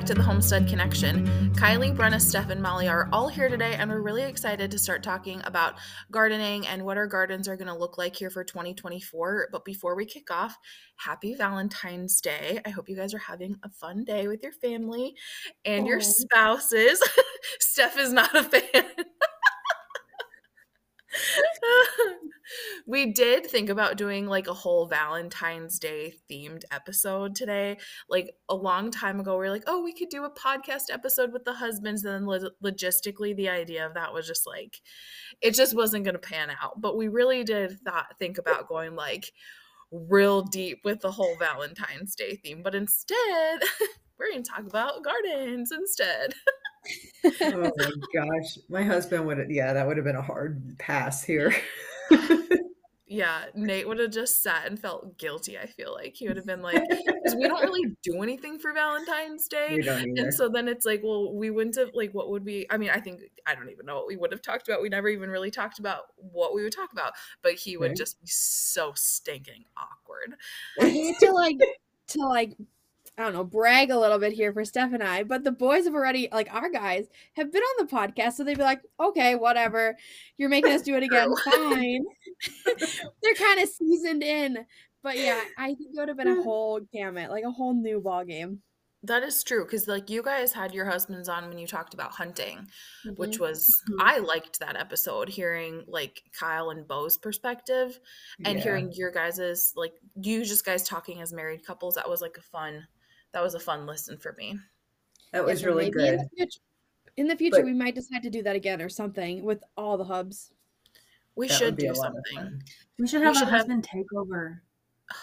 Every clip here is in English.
back to the Homestead Connection. Kylie, Brenna, Steph, and Molly are all here today, and we're really excited to start talking about gardening and what our gardens are going to look like here for 2024. But before we kick off, happy Valentine's Day. I hope you guys are having a fun day with your family and your spouses. Steph is not a fan. We did think about doing like a whole Valentine's Day themed episode today. Like a long time ago, we were like, oh, we could do a podcast episode with the husbands. And then logistically, the idea of that was just like, it just wasn't going to pan out. But we really did think about going like real deep with the whole Valentine's Day theme. But instead, we're going to talk about gardens instead. Oh my gosh, my husband would have, that would have been a hard pass here. Yeah, Nate would have just sat and felt guilty. I feel like he would have been like, because we don't really do anything for Valentine's Day. We don't either. And so then it's like, well, we wouldn't have, like, what would we, I mean, I think, I don't even know what we would have talked about. We never even really talked about what we would talk about, but he would just be so stinking awkward. We need to like, I don't know, brag a little bit here for Steph and I, but the boys have already, like, our guys have been on the podcast, so they'd be like, okay, whatever, you're making us do it again, fine. They're kind of seasoned in, but yeah, I think it would have been a whole gamut, like a whole new ball game. That is true, because like you guys had your husbands on when you talked about hunting, which was I liked that episode, hearing like Kyle and Beau's perspective, and hearing your guys's, like, you just guys talking as married couples. That was like a fun. That was a fun listen for me. That was really good. In the future, but we might decide to do that again or something with all the hubs. We should do something. We should have a husband takeover.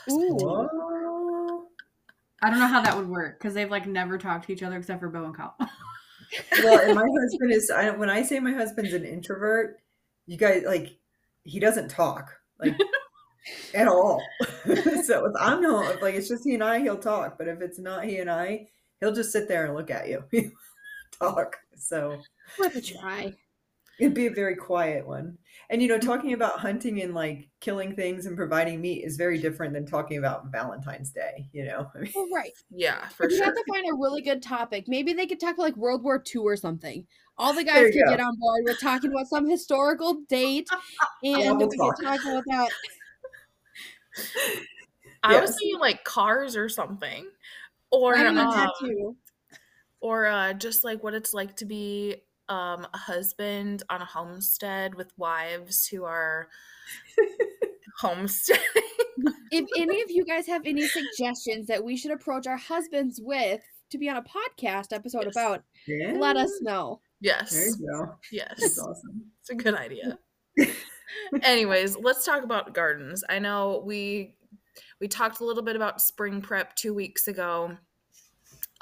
Ooh. I don't know how that would work because they've like never talked to each other except for Beau and Kyle. Well, and my husband is, when I say my husband's an introvert, you guys, like, he doesn't talk. Like, at all. So if I'm not, like, it's just he and I, he'll talk, but if it's not he and I, he'll just sit there and look at you talk. So worth a try. It'd be a very quiet one. And you know, talking about hunting and like killing things and providing meat is very different than talking about Valentine's Day, you know. I mean, well, right. Yeah, for sure. You have to find a really good topic. Maybe they could talk like World War II or something. All the guys could get on board. We're talking about some historical date and we could talk about that. I was thinking like cars or something, or just like what it's like to be a husband on a homestead with wives who are homesteading. If any of you guys have any suggestions that we should approach our husbands with to be on a podcast episode about, let us know. Yes. There you go. Yes. That's awesome. It's a good idea. Anyways, let's talk about gardens. I know we talked a little bit about spring prep 2 weeks ago. Just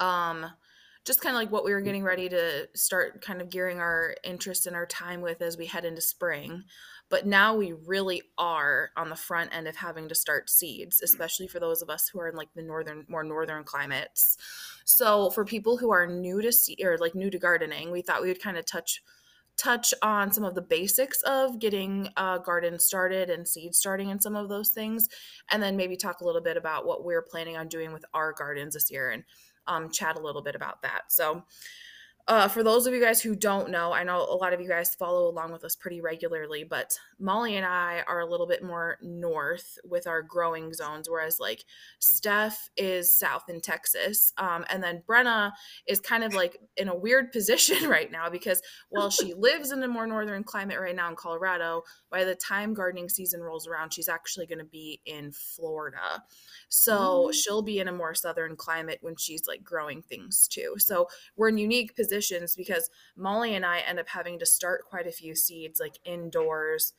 kind of like what we were getting ready to start kind of gearing our interest and our time with as we head into spring. But now we really are on the front end of having to start seeds, especially for those of us who are in like the more northern climates. So for people who are new to new to gardening, we thought we would kind of touch on some of the basics of getting garden started and seed starting and some of those things, and then maybe talk a little bit about what we're planning on doing with our gardens this year and chat a little bit about that. So for those of you guys who don't know, I know a lot of you guys follow along with us pretty regularly, but Molly and I are a little bit more north with our growing zones, whereas like Steph is south in Texas. And then Brenna is kind of like in a weird position right now because while she lives in a more northern climate right now in Colorado, by the time gardening season rolls around, she's actually going to be in Florida. So she'll be in a more southern climate when she's like growing things too. So we're in unique positions because Molly and I end up having to start quite a few seeds like indoors,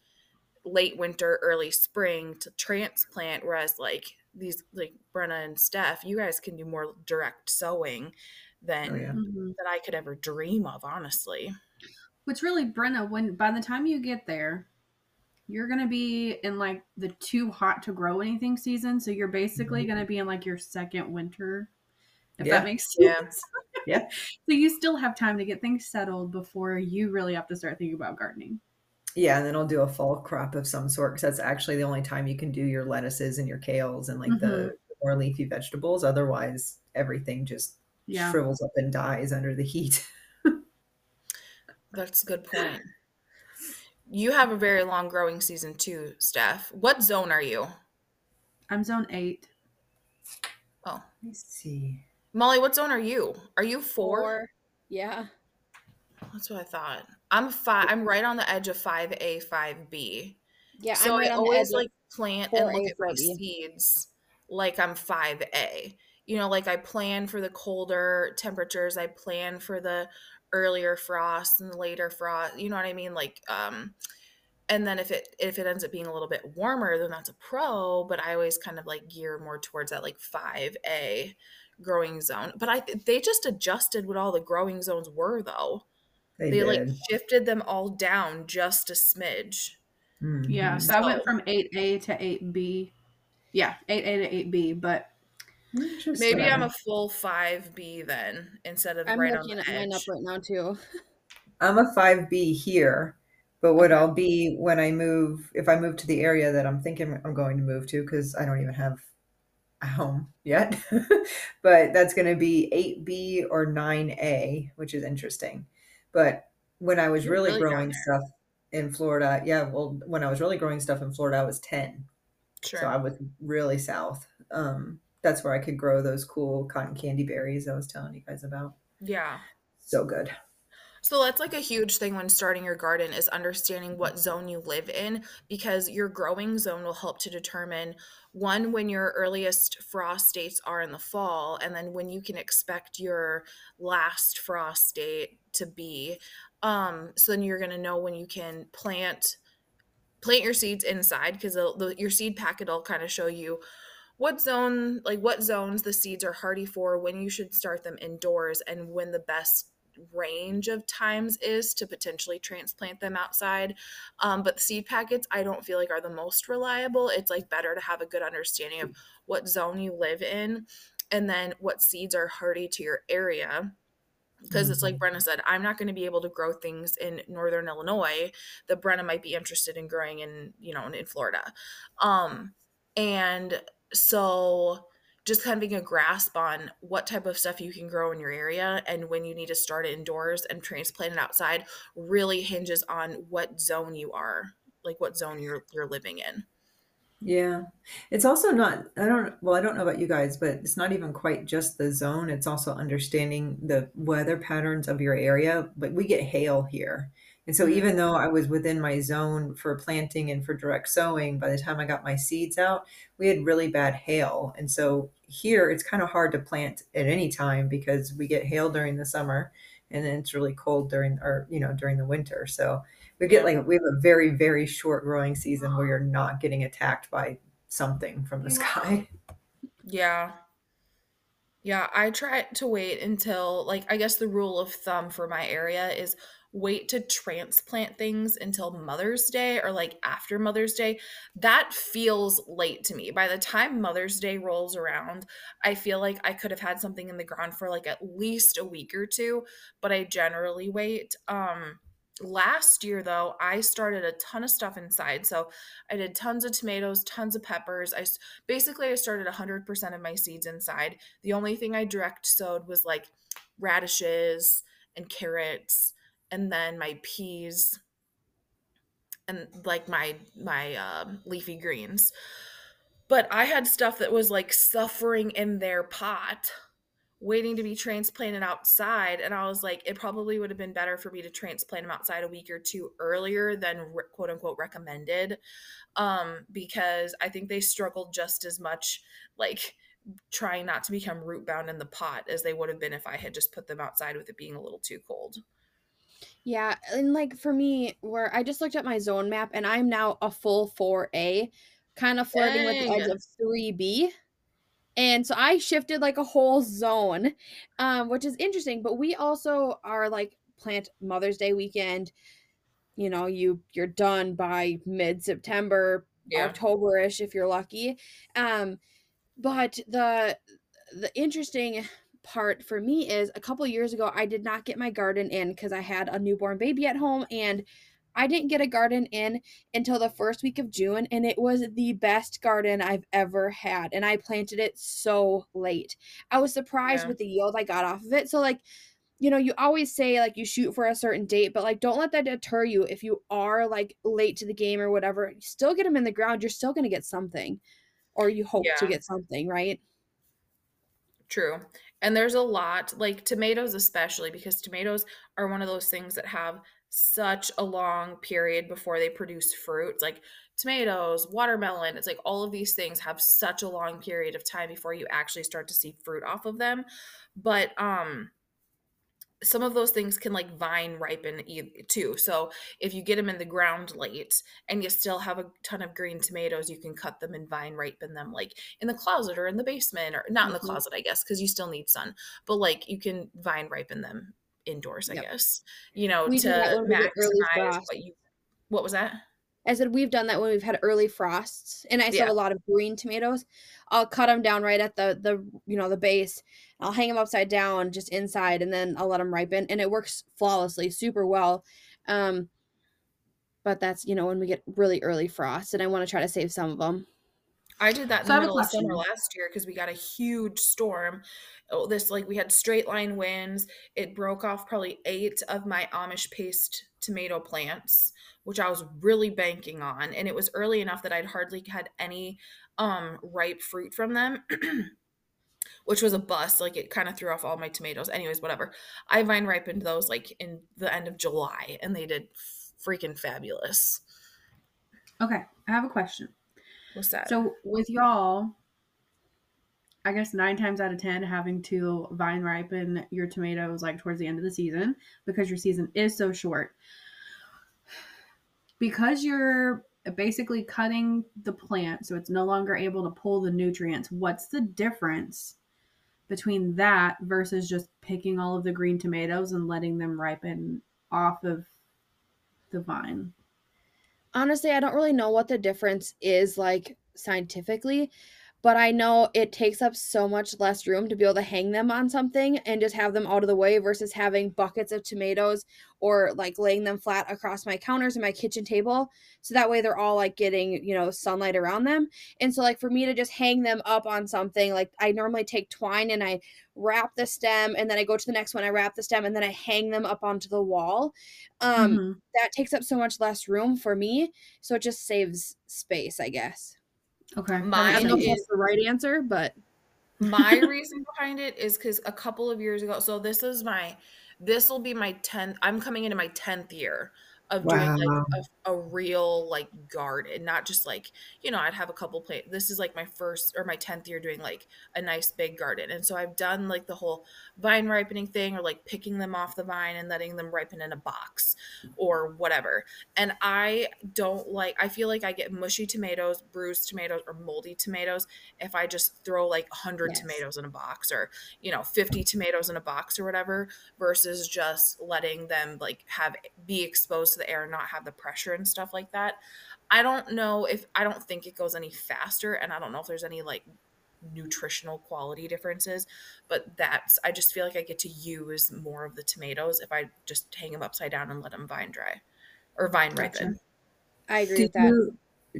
late winter, early spring to transplant, whereas like these, like Brenna and Steph, you guys can do more direct sowing than that I could ever dream of, honestly. Which really, Brenna, by the time you get there, you're going to be in like the too hot to grow anything season. So you're basically going to be in like your second winter, if that makes sense. Yeah. So you still have time to get things settled before you really have to start thinking about gardening. Yeah. And then I'll do a fall crop of some sort because that's actually the only time you can do your lettuces and your kales and like the more leafy vegetables. Otherwise, everything just yeah, shrivels up and dies under the heat. That's a good point. You have a very long growing season too, Steph. What zone are you? I'm zone 8. Oh. Let me see. Molly, what zone are you? Are you 4? Yeah. That's what I thought. I'm 5. I'm right on the edge of 5A, 5B. Yeah. So I'm right plant and look at my seeds like I'm 5A. You know, like I plan for the colder temperatures. I plan for the earlier frost and later frost. You know what I mean? Like, and then if it ends up being a little bit warmer, then that's a pro. But I always kind of like gear more towards that like 5A growing zone. But they just adjusted what all the growing zones were though. They like shifted them all down just a smidge. Mm-hmm. Yeah, so I went from 8A to 8B. Yeah, 8A to 8B, but maybe I'm a full 5B then instead of right on the edge. I'm looking mine up right now too. I'm a 5B here, but what I'll be when I move, if I move to the area that I'm thinking I'm going to move to, because I don't even have a home yet, but that's going to be 8B or 9A, which is interesting. But when I was really growing stuff in Florida, when I was really growing stuff in Florida, I was 10. Sure. So I was really south. That's where I could grow those cool cotton candy berries I was telling you guys about. Yeah. So good. So that's like a huge thing when starting your garden is understanding what zone you live in, because your growing zone will help to determine one, when your earliest frost dates are in the fall, and then when you can expect your last frost date to be. So then you're going to know when you can plant your seeds inside, because your seed packet will kind of show you what zones the seeds are hardy for, when you should start them indoors, and when the best range of times is to potentially transplant them outside. But seed packets, I don't feel like are the most reliable. It's like better to have a good understanding of what zone you live in and then what seeds are hardy to your area. Because it's like Brenna said, I'm not going to be able to grow things in Northern Illinois that Brenna might be interested in growing in, you know, in Florida. And so just having a grasp on what type of stuff you can grow in your area and when you need to start it indoors and transplant it outside really hinges on what zone you are, like what zone you're living in. Yeah. It's also not, I don't know about you guys, but it's not even quite just the zone. It's also understanding the weather patterns of your area, but we get hail here. And so even though I was within my zone for planting and for direct sowing, by the time I got my seeds out, we had really bad hail. And so here it's kind of hard to plant at any time because we get hail during the summer and then it's really cold during the winter. So we have a very, very short growing season where you're not getting attacked by something from the sky. Yeah. Yeah. I try to wait until, like, I guess the rule of thumb for my area is wait to transplant things until Mother's Day or like after Mother's Day. That feels late to me. By the time Mother's Day rolls around, I feel like I could have had something in the ground for like at least a week or two, but I generally wait. Last year though, I started a ton of stuff inside. So I did tons of tomatoes, tons of peppers. I started 100% of my seeds inside. The only thing I direct sowed was like radishes and carrots and then my peas and like my leafy greens. But I had stuff that was like suffering in their pot, waiting to be transplanted outside. And I was like, it probably would have been better for me to transplant them outside a week or two earlier than quote unquote recommended. Because I think they struggled just as much, like trying not to become root bound in the pot as they would have been if I had just put them outside with it being a little too cold. Yeah. And like for me, where I just looked at my zone map and I'm now a full 4A, kind of flirting with the edge of 3B. And so I shifted like a whole zone, which is interesting. But we also are like plant Mother's Day weekend. You know, you're done by mid-September, October-ish if you're lucky. But the interesting part for me is a couple years ago, I did not get my garden in because I had a newborn baby at home and I didn't get a garden in until the first week of June, and it was the best garden I've ever had, and I planted it so late. I was surprised with the yield I got off of it. So, like, you know, you always say, like, you shoot for a certain date, but, like, don't let that deter you. If you are, like, late to the game or whatever, you still get them in the ground. You're still going to get something, or you hope to get something, right? True. And there's a lot, like tomatoes especially, because tomatoes are one of those things that have such a long period before they produce fruit. It's like tomatoes, watermelon, it's like all of these things have such a long period of time before you actually start to see fruit off of them. But some of those things can like vine ripen too. So if you get them in the ground late and you still have a ton of green tomatoes, you can cut them and vine ripen them like in the closet or in the basement, or not in the closet, I guess, because you still need sun, but like you can vine ripen them indoors, I guess, you know, we to maximize what was that? I said, we've done that when we've had early frosts, and I still have a lot of green tomatoes. I'll cut them down right at the you know, the base. I'll hang them upside down just inside, and then I'll let them ripen, and it works flawlessly, super well. But that's, you know, when we get really early frosts, and I want to try to save some of them. I did that in the middle of summer last year because we got a huge storm. We had straight line winds. It broke off probably 8 of my Amish paste tomato plants, which I was really banking on. And it was early enough that I'd hardly had any ripe fruit from them, which was a bust. Like, it kind of threw off all my tomatoes. Anyways, whatever. I vine ripened those like in the end of July, and they did freaking fabulous. Okay, I have a question. What's that? So with y'all, I guess 9 times out of 10 having to vine ripen your tomatoes like towards the end of the season because your season is so short. Because you're basically cutting the plant so it's no longer able to pull the nutrients, what's the difference between that versus just picking all of the green tomatoes and letting them ripen off of the vine? Honestly, I don't really know what the difference is, like, scientifically, but I know it takes up so much less room to be able to hang them on something and just have them out of the way versus having buckets of tomatoes or, like, laying them flat across my counters and my kitchen table. So that way they're all, like, getting, you know, sunlight around them. And so, like, for me to just hang them up on something, like, I normally take twine and I wrap the stem, and then I go to the next one, I wrap the stem, and then I hang them up onto the wall. That takes up so much less room for me. So it just saves space, I guess. Okay. I don't know if that's the right answer, but my reason behind it is because a couple of years ago, so this will be my 10th, I'm coming into my 10th year of doing like a real like garden, not just like, you know, I'd have a couple plants. This is like my first or my 10th year doing like a nice big garden. And so I've done like the whole vine ripening thing, or like picking them off the vine and letting them ripen in a box or whatever. And I feel like I get mushy tomatoes, bruised tomatoes, or moldy tomatoes if I just throw like 100 tomatoes in a box, or, you know, 50 tomatoes in a box or whatever, versus just letting them like be exposed to the air and not have the pressure and stuff like that. I don't think it goes any faster, and I don't know if there's any like nutritional quality differences, but I just feel like I get to use more of the tomatoes if I just hang them upside down and let them vine dry or vine ripen. I agree with that.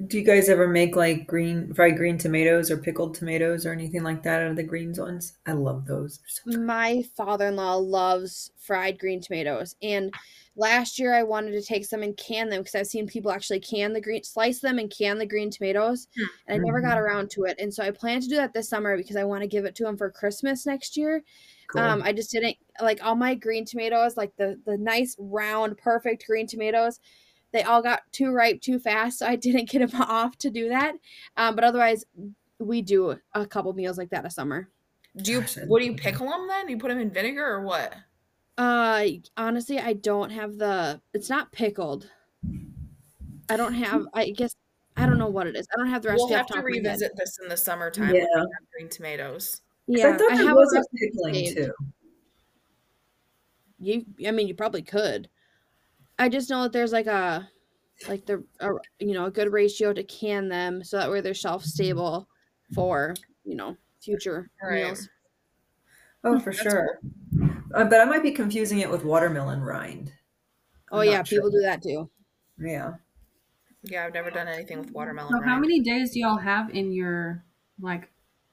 Do you guys ever make like fried green tomatoes or pickled tomatoes or anything like that out of the greens ones? I love those. My father-in-law loves fried green tomatoes, and last year I wanted to take some and can them, because I've seen people actually slice them and can the green tomatoes, and I never got around to it. And so I plan to do that this summer because I want to give it to them for Christmas next year. Cool. I just didn't, like, all my green tomatoes, like the nice round perfect green tomatoes, they all got too ripe too fast, so I didn't get them off to do that. But otherwise, we do a couple meals like that a summer. What do you pickle them then? Do you put them in vinegar or what? Honestly, I don't have it's not pickled. I don't know what it is. I don't have the recipe. We'll have to revisit this in the summertime with green tomatoes. Yeah, I thought there was a pickling too. You probably could. I just know that there's like a good ratio to can them so that way they're shelf stable for, you know, future meals. Oh, for sure. But I might be confusing it with watermelon rind. People do that too. Yeah. Yeah, I've never done anything with watermelon. So how many days do y'all have in your, like,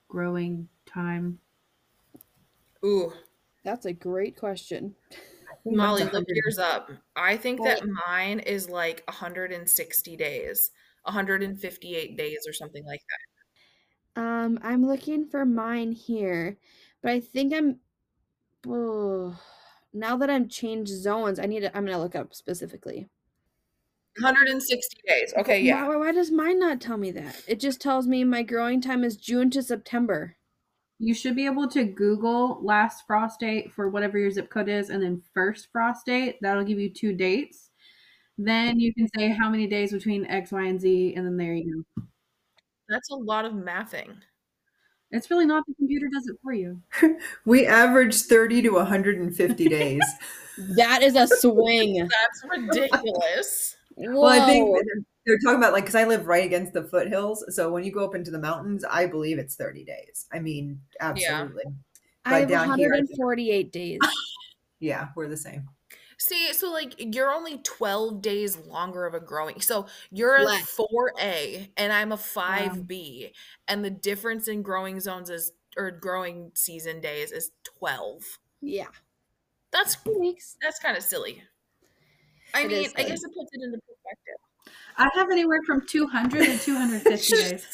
growing time? Ooh. That's a great question. Molly, look yours up. I think that mine is like 160 days, 158 days or something like that. I'm looking for mine here, but I think I'm, now that I'm changed zones, I'm going to look up specifically. 160 days. Okay, yeah. Why does mine not tell me that? It just tells me my growing time is June to September. You should be able to Google last frost date for whatever your zip code is and then first frost date. That'll give you two dates. Then you can say how many days between X, Y, and Z, and then there you go. That's a lot of mathing. It's really not. The computer does it for you. We average 30 to 150 days. That is a swing. That's ridiculous. Whoa. Well, I think they're talking about, like, because I live right against the foothills. So when you go up into the mountains, I believe it's 30 days. I mean, absolutely. Yeah. I have down 148 days. Yeah, we're the same. See, so, like, you're only 12 days longer of a growing. So you're a 4A and I'm a 5B. Wow. And the difference in growing zones is, or growing season days is 12. Yeah. That's kind of silly. I mean, I guess it puts it into perspective. I have anywhere from 200 to 250 days.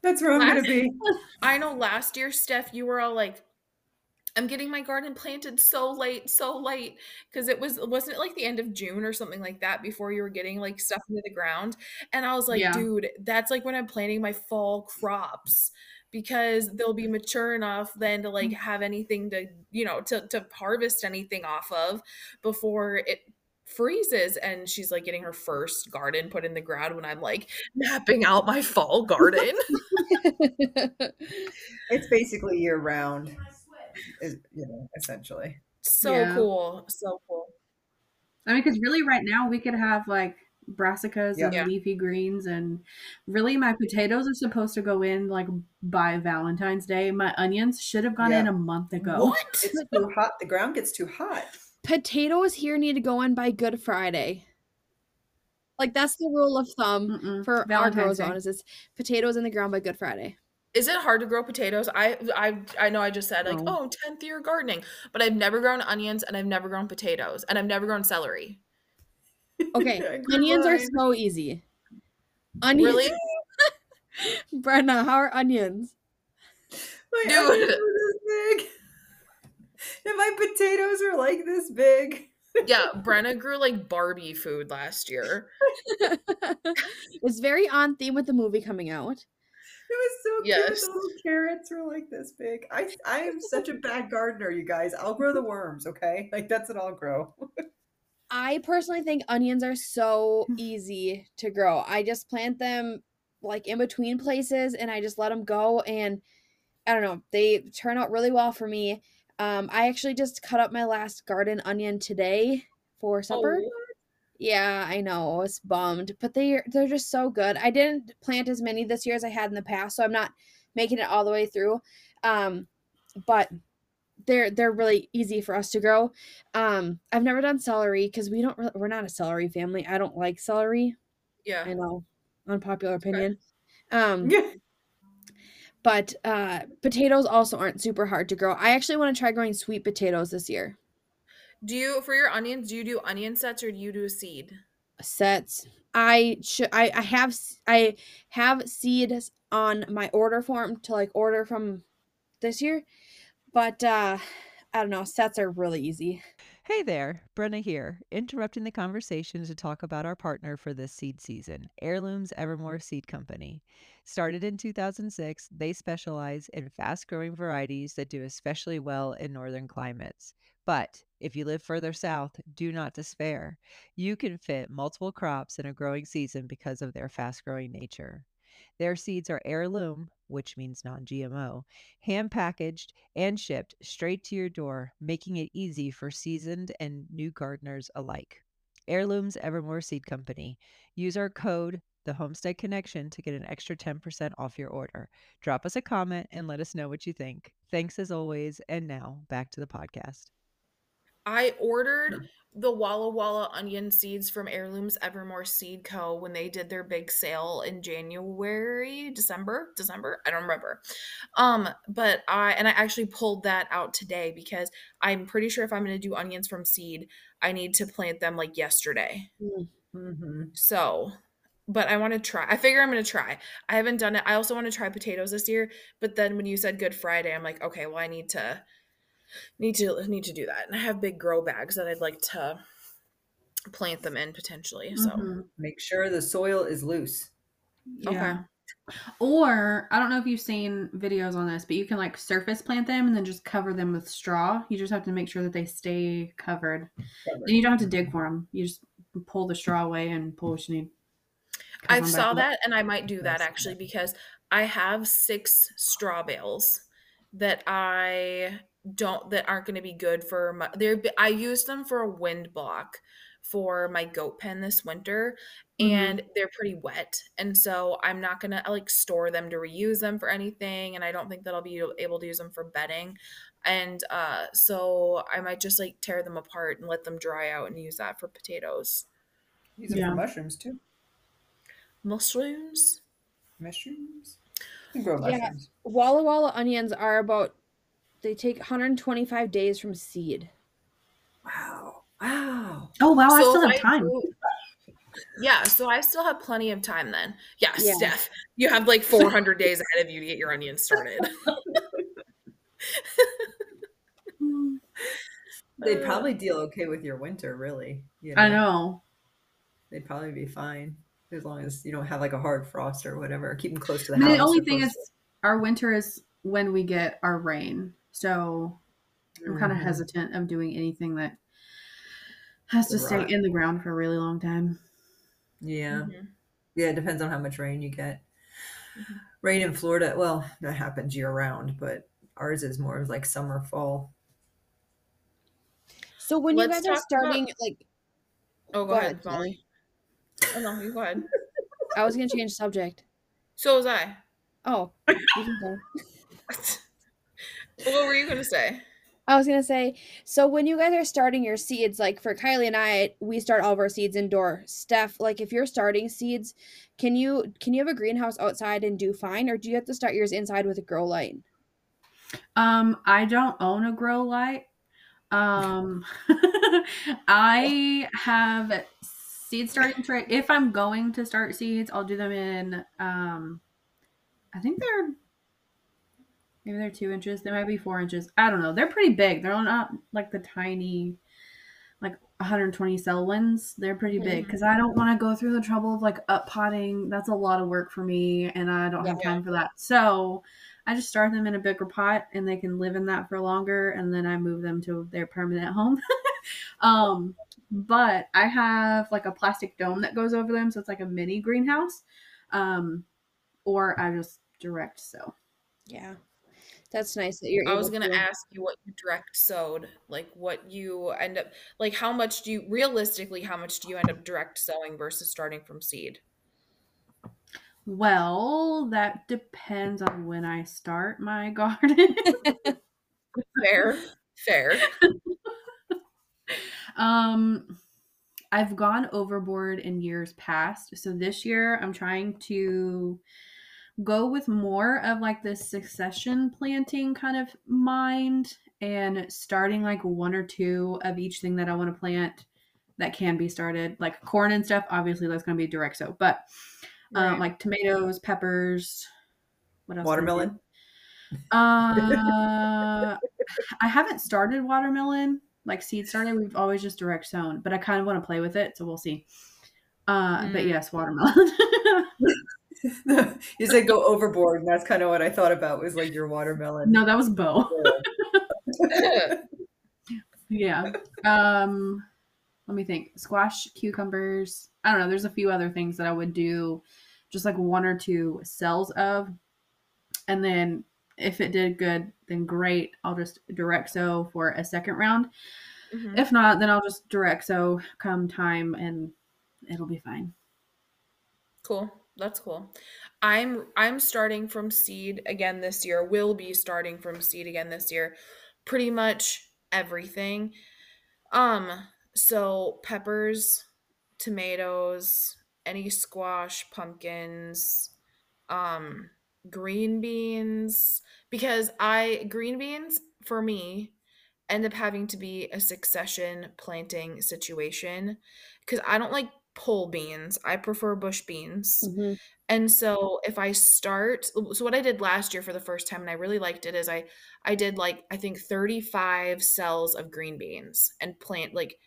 That's where I'm going to be. I know last year, Steph, you were all like, I'm getting my garden planted so late. Because wasn't it like the end of June or something like that before you were getting, like, stuff into the ground? And I was like, dude, that's like when I'm planting my fall crops. Because they'll be mature enough then to, like, have anything to, you know, to harvest anything off of before it freezes. And she's, like, getting her first garden put in the ground when I'm, like, mapping out my fall garden. It's basically year round, you know, essentially. So cool. I mean, because really right now we could have, like, brassicas and leafy greens, and really my potatoes are supposed to go in, like, by Valentine's Day. My onions should have gone in a month ago. What? It's too hot. The ground gets too hot. Potatoes here need to go in by Good Friday. Like, that's the rule of thumb for Valentine's our grow zone is it's potatoes in the ground by Good Friday. Is it hard to grow potatoes? I know I just said, like, 10th year gardening, but I've never grown onions and I've never grown potatoes and I've never grown celery. Okay, onions are so easy. Onions. Really? Brenna, how are onions? Dude. Onions are this big. And my potatoes are like this big. Yeah, Brenna grew like Barbie food last year. It's very on theme with the movie coming out. It was so cute. The little carrots were like this big. I am such a bad gardener, you guys. I'll grow the worms, okay? Like, that's what I'll grow. I personally think onions are so easy to grow. I just plant them, like, in between places, and I just let them go, and I don't know, they turn out really well for me. I actually just cut up my last garden onion today for supper. Oh. Yeah, I know, I was bummed, but they're just so good. I didn't plant as many this year as I had in the past, so I'm not making it all the way through. But they're really easy for us to grow. I've never done celery because we're not a celery family. I don't like celery. Yeah, I know, unpopular opinion. But potatoes also aren't super hard to grow. I actually want to try growing sweet potatoes this year. For your onions, do you do onion sets or do you do a seed? Sets. I have seeds on my order form to, like, order from this year. But, I don't know, sets are really easy. Hey there, Brenna here, interrupting the conversation to talk about our partner for this seed season, Heirlooms Evermore Seed Company. Started in 2006, they specialize in fast-growing varieties that do especially well in northern climates. But if you live further south, do not despair. You can fit multiple crops in a growing season because of their fast-growing nature. Their seeds are heirloom, which means non-GMO, hand-packaged and shipped straight to your door, making it easy for seasoned and new gardeners alike. Heirlooms Evermore Seed Company. Use our code, the Homestead Connection, to get an extra 10% off your order. Drop us a comment and let us know what you think. Thanks as always, and now back to the podcast. I ordered the Walla Walla onion seeds from Heirlooms Evermore Seed Co. when they did their big sale in December. I don't remember. But I actually pulled that out today because I'm pretty sure if I'm going to do onions from seed, I need to plant them like yesterday. Mm-hmm. So, but I want to try. I figure I'm going to try. I haven't done it. I also want to try potatoes this year, but then when you said Good Friday, I'm like, okay, well, I need to do that. And I have big grow bags that I'd like to plant them in potentially. So make sure the soil is loose. Yeah. Okay. Or I don't know if you've seen videos on this, but you can like surface plant them and then just cover them with straw. You just have to make sure that they stay covered. And you don't have to dig for them. You just pull the straw away and pull what you need. I saw that and I might do that actually because I have 6 straw bales that aren't going to be good for my I used them for a wind block for my goat pen this winter and they're pretty wet, and so I'm not gonna like store them to reuse them for anything, and I don't think that I'll be able to use them for bedding, and so I might just like tear them apart and let them dry out and use that for potatoes. Use them for mushrooms too. Mushrooms you can grow mushrooms. Walla Walla onions are about they take 125 days from seed. Wow. Oh, wow. So I still have time. Yeah. So I still have plenty of time then. Yes, yeah. Steph, you have like 400 days ahead of you to get your onions started. They'd probably deal okay with your winter, really. You know? I know. They'd probably be fine as long as you don't have like a hard frost or whatever. Keep them close to the house. The only thing is our winter is when we get our rain. So I'm kind of hesitant of doing anything that has to stay in the ground for a really long time. Yeah. Mm-hmm. Yeah. It depends on how much rain you get. Mm-hmm. Rain in Florida. Well, that happens year round, but ours is more like summer, fall. So when you guys are starting go ahead, Molly. Oh no, you go ahead. I was going to change the subject. So was I. Oh. You can go. What were you going to say? I was going to say, so when you guys are starting your seeds, like for Kylie and I, we start all of our seeds indoor. Steph, like if you're starting seeds, can you have a greenhouse outside and do fine? Or do you have to start yours inside with a grow light? I don't own a grow light. I have seed starting tray. If I'm going to start seeds, I'll do them in, I think they're... Maybe they're 2 inches. They might be 4 inches. I don't know. They're pretty big. They're not like the tiny, like 120 cell ones. They're pretty big because I don't want to go through the trouble of like up potting. That's a lot of work for me and I don't have time for that. So I just start them in a bigger pot and they can live in that for longer. And then I move them to their permanent home. But I have like a plastic dome that goes over them. So it's like a mini greenhouse. Or I just direct sow. Yeah. That's nice that you're able to. I was going to ask you what you direct sowed, like what you end up, like how much do you end up direct sowing versus starting from seed? Well, that depends on when I start my garden. Fair. I've gone overboard in years past. So this year I'm trying to go with more of like this succession planting kind of mind and starting like 1 or 2 of each thing that I want to plant that can be started, like corn and stuff. Obviously that's going to be direct sow, but like tomatoes, peppers, what else? Watermelon. I haven't started watermelon like seed started. We've always just direct sown, but I kind of want to play with it. So we'll see. But yes, watermelon. You said go overboard, and that's kind of what I thought about was like your watermelon. No, that was Beau. Yeah. Let me think. Squash, cucumbers. I don't know. There's a few other things that I would do, just like 1 or 2 cells of, and then if it did good, then great. I'll just direct sow for a second round. Mm-hmm. If not, then I'll just direct sow come time, and it'll be fine. Cool. That's cool. I'm starting from seed again this year. Will be starting from seed again this year. Pretty much everything. So peppers, tomatoes, any squash, pumpkins, green beans, because green beans for me end up having to be a succession planting situation, because I don't like pole beans. I prefer bush beans. Mm-hmm. And so if I start, so what I did last year for the first time, and I really liked it, is I did like, I think 35 cells of green beans and plant, like,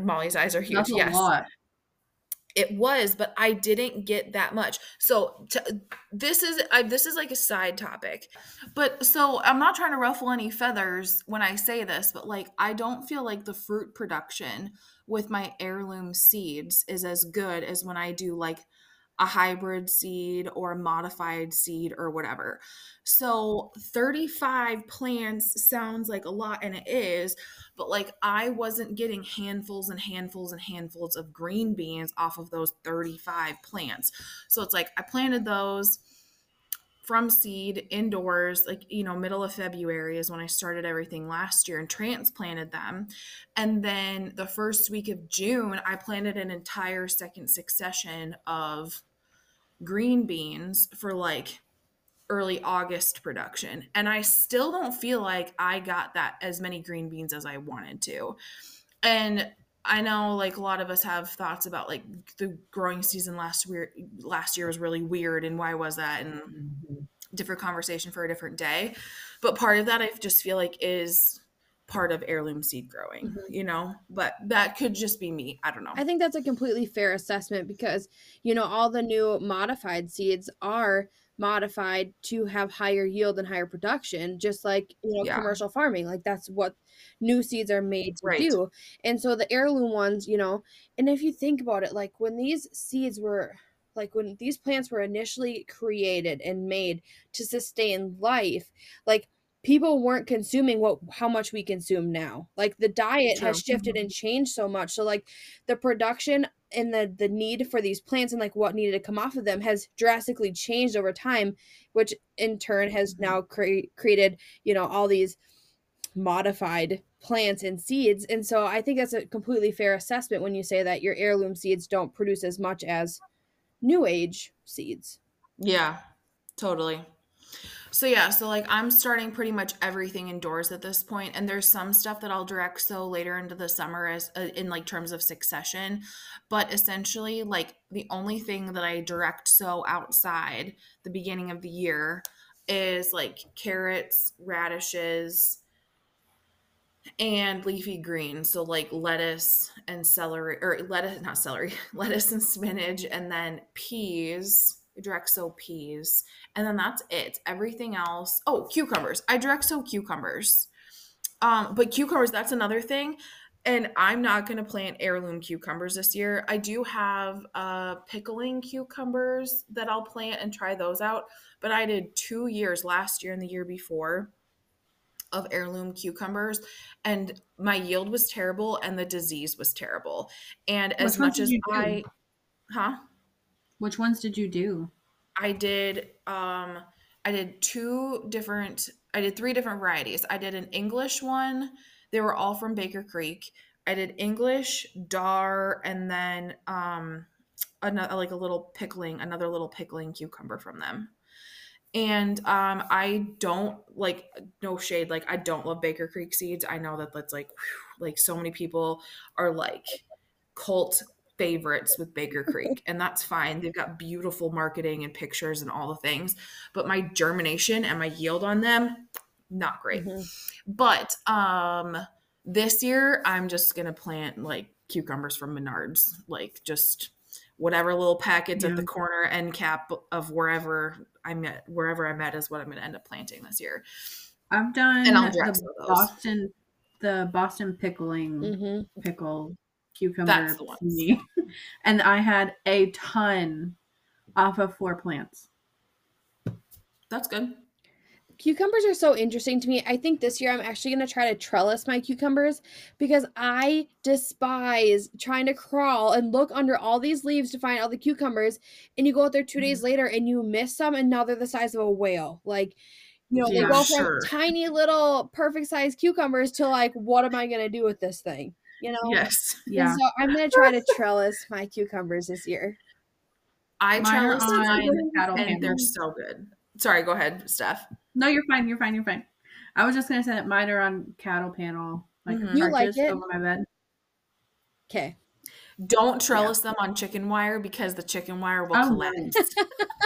Molly's eyes are huge. That's a yes. lot. It was, but I didn't get that much. So this is like a side topic, but so I'm not trying to ruffle any feathers when I say this, but like, I don't feel like the fruit production with my heirloom seeds is as good as when I do like a hybrid seed or a modified seed or whatever. So 35 plants sounds like a lot, and it is, but like I wasn't getting handfuls and handfuls and handfuls of green beans off of those 35 plants. So it's like I planted those from seed indoors, like, you know, middle of February is when I started everything last year and transplanted them. And then the first week of June, I planted an entire second succession of green beans for like early August production. And I still don't feel like I got that as many green beans as I wanted to. And I know like a lot of us have thoughts about like the growing season last year was really weird, and why was that, and different conversation for a different day. But part of that I just feel like is part of heirloom seed growing, mm-hmm. you know, but that could just be me. I don't know. I think that's a completely fair assessment because, you know, all the new modified seeds are modified to have higher yield and higher production, just like, you know, yeah. commercial farming, like that's what new seeds are made to right. do. And so the heirloom ones, you know, and if you think about it, like when these plants were initially created and made to sustain life, like people weren't consuming how much we consume now. Like the diet True. Has shifted mm-hmm. and changed so much. So like the production and the need for these plants and like what needed to come off of them has drastically changed over time, which in turn has now created, you know, all these modified plants and seeds. And so I think that's a completely fair assessment when you say that your heirloom seeds don't produce as much as new age seeds. Yeah, totally. So yeah, so like I'm starting pretty much everything indoors at this point, and there's some stuff that I'll direct sow later into the summer as in like terms of succession, but essentially like the only thing that I direct sow outside the beginning of the year is like carrots, radishes, and leafy greens. So like lettuce and spinach, and then peas. Direct sow peas, and then that's it. Everything else, cucumbers. I direct sow cucumbers, but cucumbers, that's another thing. And I'm not gonna plant heirloom cucumbers this year. I do have pickling cucumbers that I'll plant and try those out. But I did 2 years, last year and the year before, of heirloom cucumbers, and my yield was terrible and the disease was terrible. And as much as Which ones did you do? I did three different varieties. I did an English one. They were all from Baker Creek. I did English, Dar, and then another little pickling cucumber from them. And no shade, like I don't love Baker Creek seeds. I know that that's like, whew, like so many people are like cult favorites with Baker Creek, and that's fine. They've got beautiful marketing and pictures and all the things, but my germination and my yield on them, not great. Mm-hmm. But this year I'm just gonna plant like cucumbers from Menards, like just whatever little packets at the corner end cap of wherever I'm at is what I'm gonna end up planting this year. I've done the Boston pickling mm-hmm. pickle cucumber me. And I had a ton off of 4 plants. That's good. Cucumbers are so interesting to me. I think this year I'm actually going to try to trellis my cucumbers because I despise trying to crawl and look under all these leaves to find all the cucumbers. And you go out there 2 days later and you miss some, and now they're the size of a whale. Like You know, we go from tiny little perfect sized cucumbers to like, what am I going to do with this thing? You know? Yes. Yeah. And so I'm going to try to trellis my cucumbers this year. I trellis mine and they're so good. Sorry, go ahead, Steph. No, you're fine. You're fine. You're fine. I was just going to say that mine are on cattle panel. Like you like it? Over my bed. Okay. Don't trellis them on chicken wire because the chicken wire will collapse.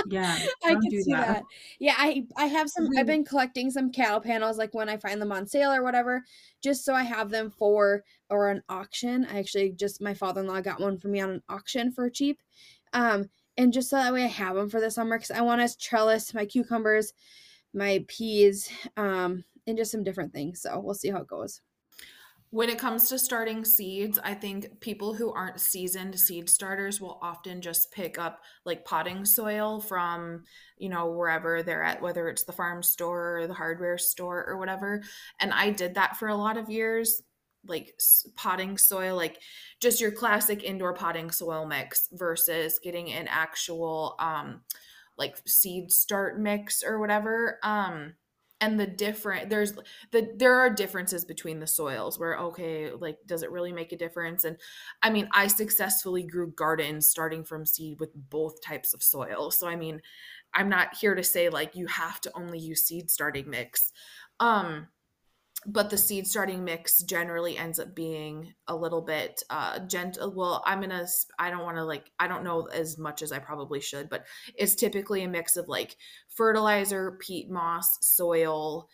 Yeah. I can see that. Yeah. I have some, I've been collecting some cattle panels, like when I find them on sale or whatever, just so I have them for, or an auction. I actually just, my father-in-law got one for me on an auction for cheap. And just so that way I have them for the summer, because I want to trellis my cucumbers, my peas, and just some different things. So we'll see how it goes. When it comes to starting seeds, I think people who aren't seasoned seed starters will often just pick up like potting soil from, you know, wherever they're at, whether it's the farm store or the hardware store or whatever. And I did that for a lot of years, like potting soil, like just your classic indoor potting soil mix versus getting an actual like seed start mix or whatever. And there are differences between the soils where, okay, like, does it really make a difference? And I mean, I successfully grew gardens starting from seed with both types of soil. So, I mean, I'm not here to say like, you have to only use seed starting mix. But the seed starting mix generally ends up being a little bit gentle. Well, I don't want to like, I don't know as much as I probably should, but it's typically a mix of like fertilizer, peat moss, soil.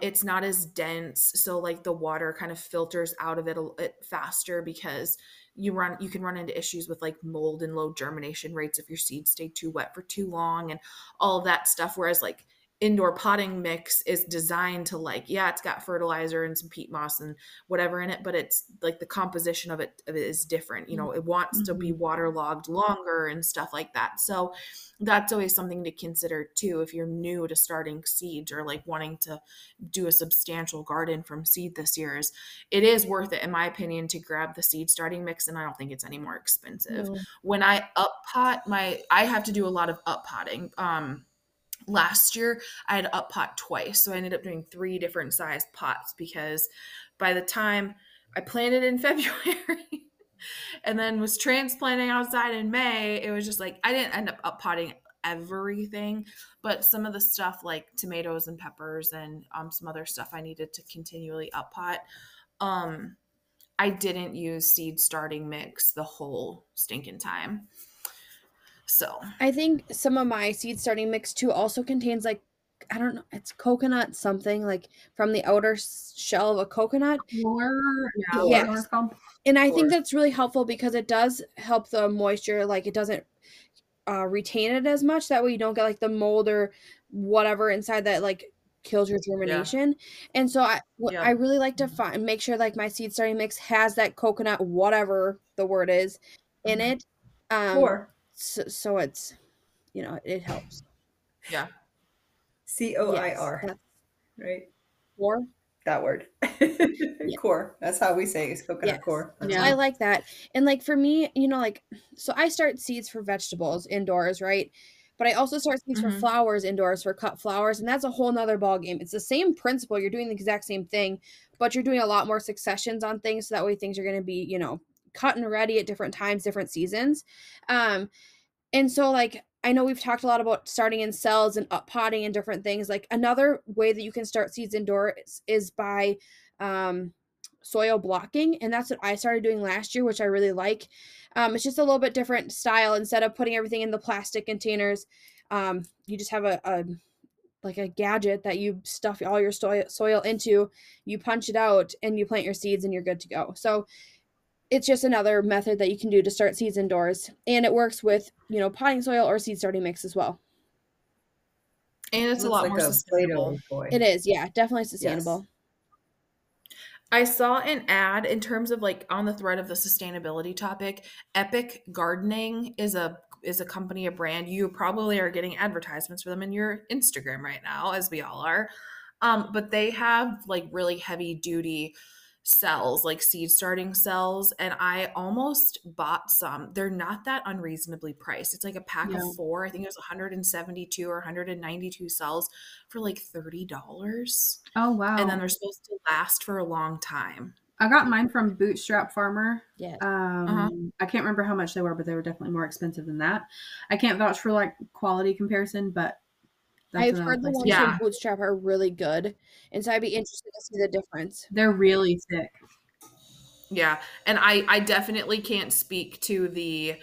It's not as dense. So like the water kind of filters out of it a bit faster because you can run into issues with like mold and low germination rates if your seeds stay too wet for too long and all of that stuff. Whereas like, indoor potting mix is designed to like, yeah, it's got fertilizer and some peat moss and whatever in it, but it's like the composition of it is different. You know, it wants to be waterlogged longer and stuff like that. So that's always something to consider too. If you're new to starting seeds or like wanting to do a substantial garden from seed this year, it is worth it, in my opinion, to grab the seed starting mix. And I don't think it's any more expensive. When I up pot I have to do a lot of up potting. Last year I had to up pot twice. So I ended up doing 3 different size pots because by the time I planted in February and then was transplanting outside in May, it was just like, I didn't end up up potting everything, but some of the stuff like tomatoes and peppers and some other stuff I needed to continually up pot. I didn't use seed starting mix the whole stinking time. So I think some of my seed starting mix too also contains like, I don't know, it's coconut something, like from the outer shell of a coconut. Yes. And I think that's really helpful because it does help the moisture. Like it doesn't retain it as much. That way you don't get like the mold or whatever inside that like kills your germination. Yeah. And so I really like to make sure like my seed starting mix has that coconut, whatever the word is, in it. So it's, you know, it helps. Yeah. COIR. Yes, right? Core? That word. Core. That's how we say it, is coconut core. Yeah. I like that. And like for me, you know, like, so I start seeds for vegetables indoors, right? But I also start seeds for flowers indoors, for cut flowers. And that's a whole nother ball game. It's the same principle. You're doing the exact same thing, but you're doing a lot more successions on things. So that way things are going to be, you know, cut and ready at different times, different seasons. And so like, I know we've talked a lot about starting in cells and up potting and different things. Like another way that you can start seeds indoors is by, soil blocking. And that's what I started doing last year, which I really like. It's just a little bit different style. Instead of putting everything in the plastic containers, you just have a gadget that you stuff all your soil into, you punch it out and you plant your seeds and you're good to go. So it's just another method that you can do to start seeds indoors, and it works with, you know, potting soil or seed starting mix as well. And it's a lot like more sustainable. It is. Yeah, definitely sustainable. Yes. I saw an ad in terms of like on the thread of the sustainability topic. Epic Gardening is a company, a brand. You probably are getting advertisements for them in your Instagram right now, as we all are. But they have like really heavy duty cells, like seed starting cells, and I almost bought some. They're not that unreasonably priced. It's like a pack of four. I think it was 172 or 192 cells for like $30. Oh, wow. And then they're supposed to last for a long time. I got mine from Bootstrap Farmer. Yeah. I can't remember how much they were, but they were definitely more expensive than that. I can't vouch for like quality comparison, but I've heard the ones from Bootstrap are really good. And so I'd be interested to see the difference. They're really thick. Yeah. And I definitely can't speak to the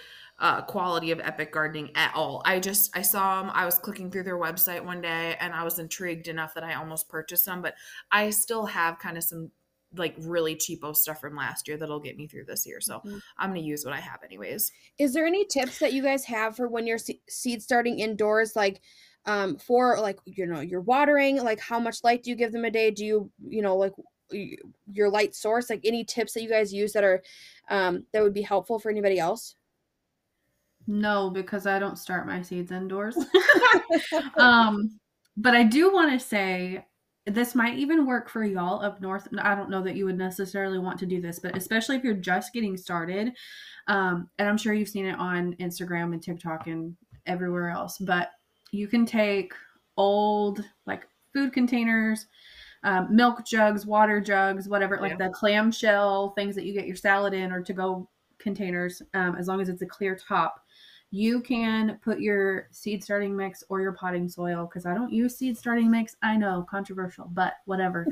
quality of Epic Gardening at all. I saw them. I was clicking through their website one day and I was intrigued enough that I almost purchased some, but I still have kind of some like really cheapo stuff from last year that'll get me through this year. So I'm going to use what I have anyways. Is there any tips that you guys have for when you're seed starting indoors? Like for like, you know, you're watering, like how much light do you give them a day? Do you, you know, like your light source, like any tips that you guys use that are, that would be helpful for anybody else? No, because I don't start my seeds indoors. But I do want to say, this might even work for y'all up north. I don't know that you would necessarily want to do this, but especially if you're just getting started, and I'm sure you've seen it on Instagram and TikTok and everywhere else, but you can take old like food containers, milk jugs, water jugs, whatever, like the clamshell things that you get your salad in, or to-go containers, as long as it's a clear top. You can put your seed starting mix or your potting soil, because I don't use seed starting mix. I know, controversial, but whatever.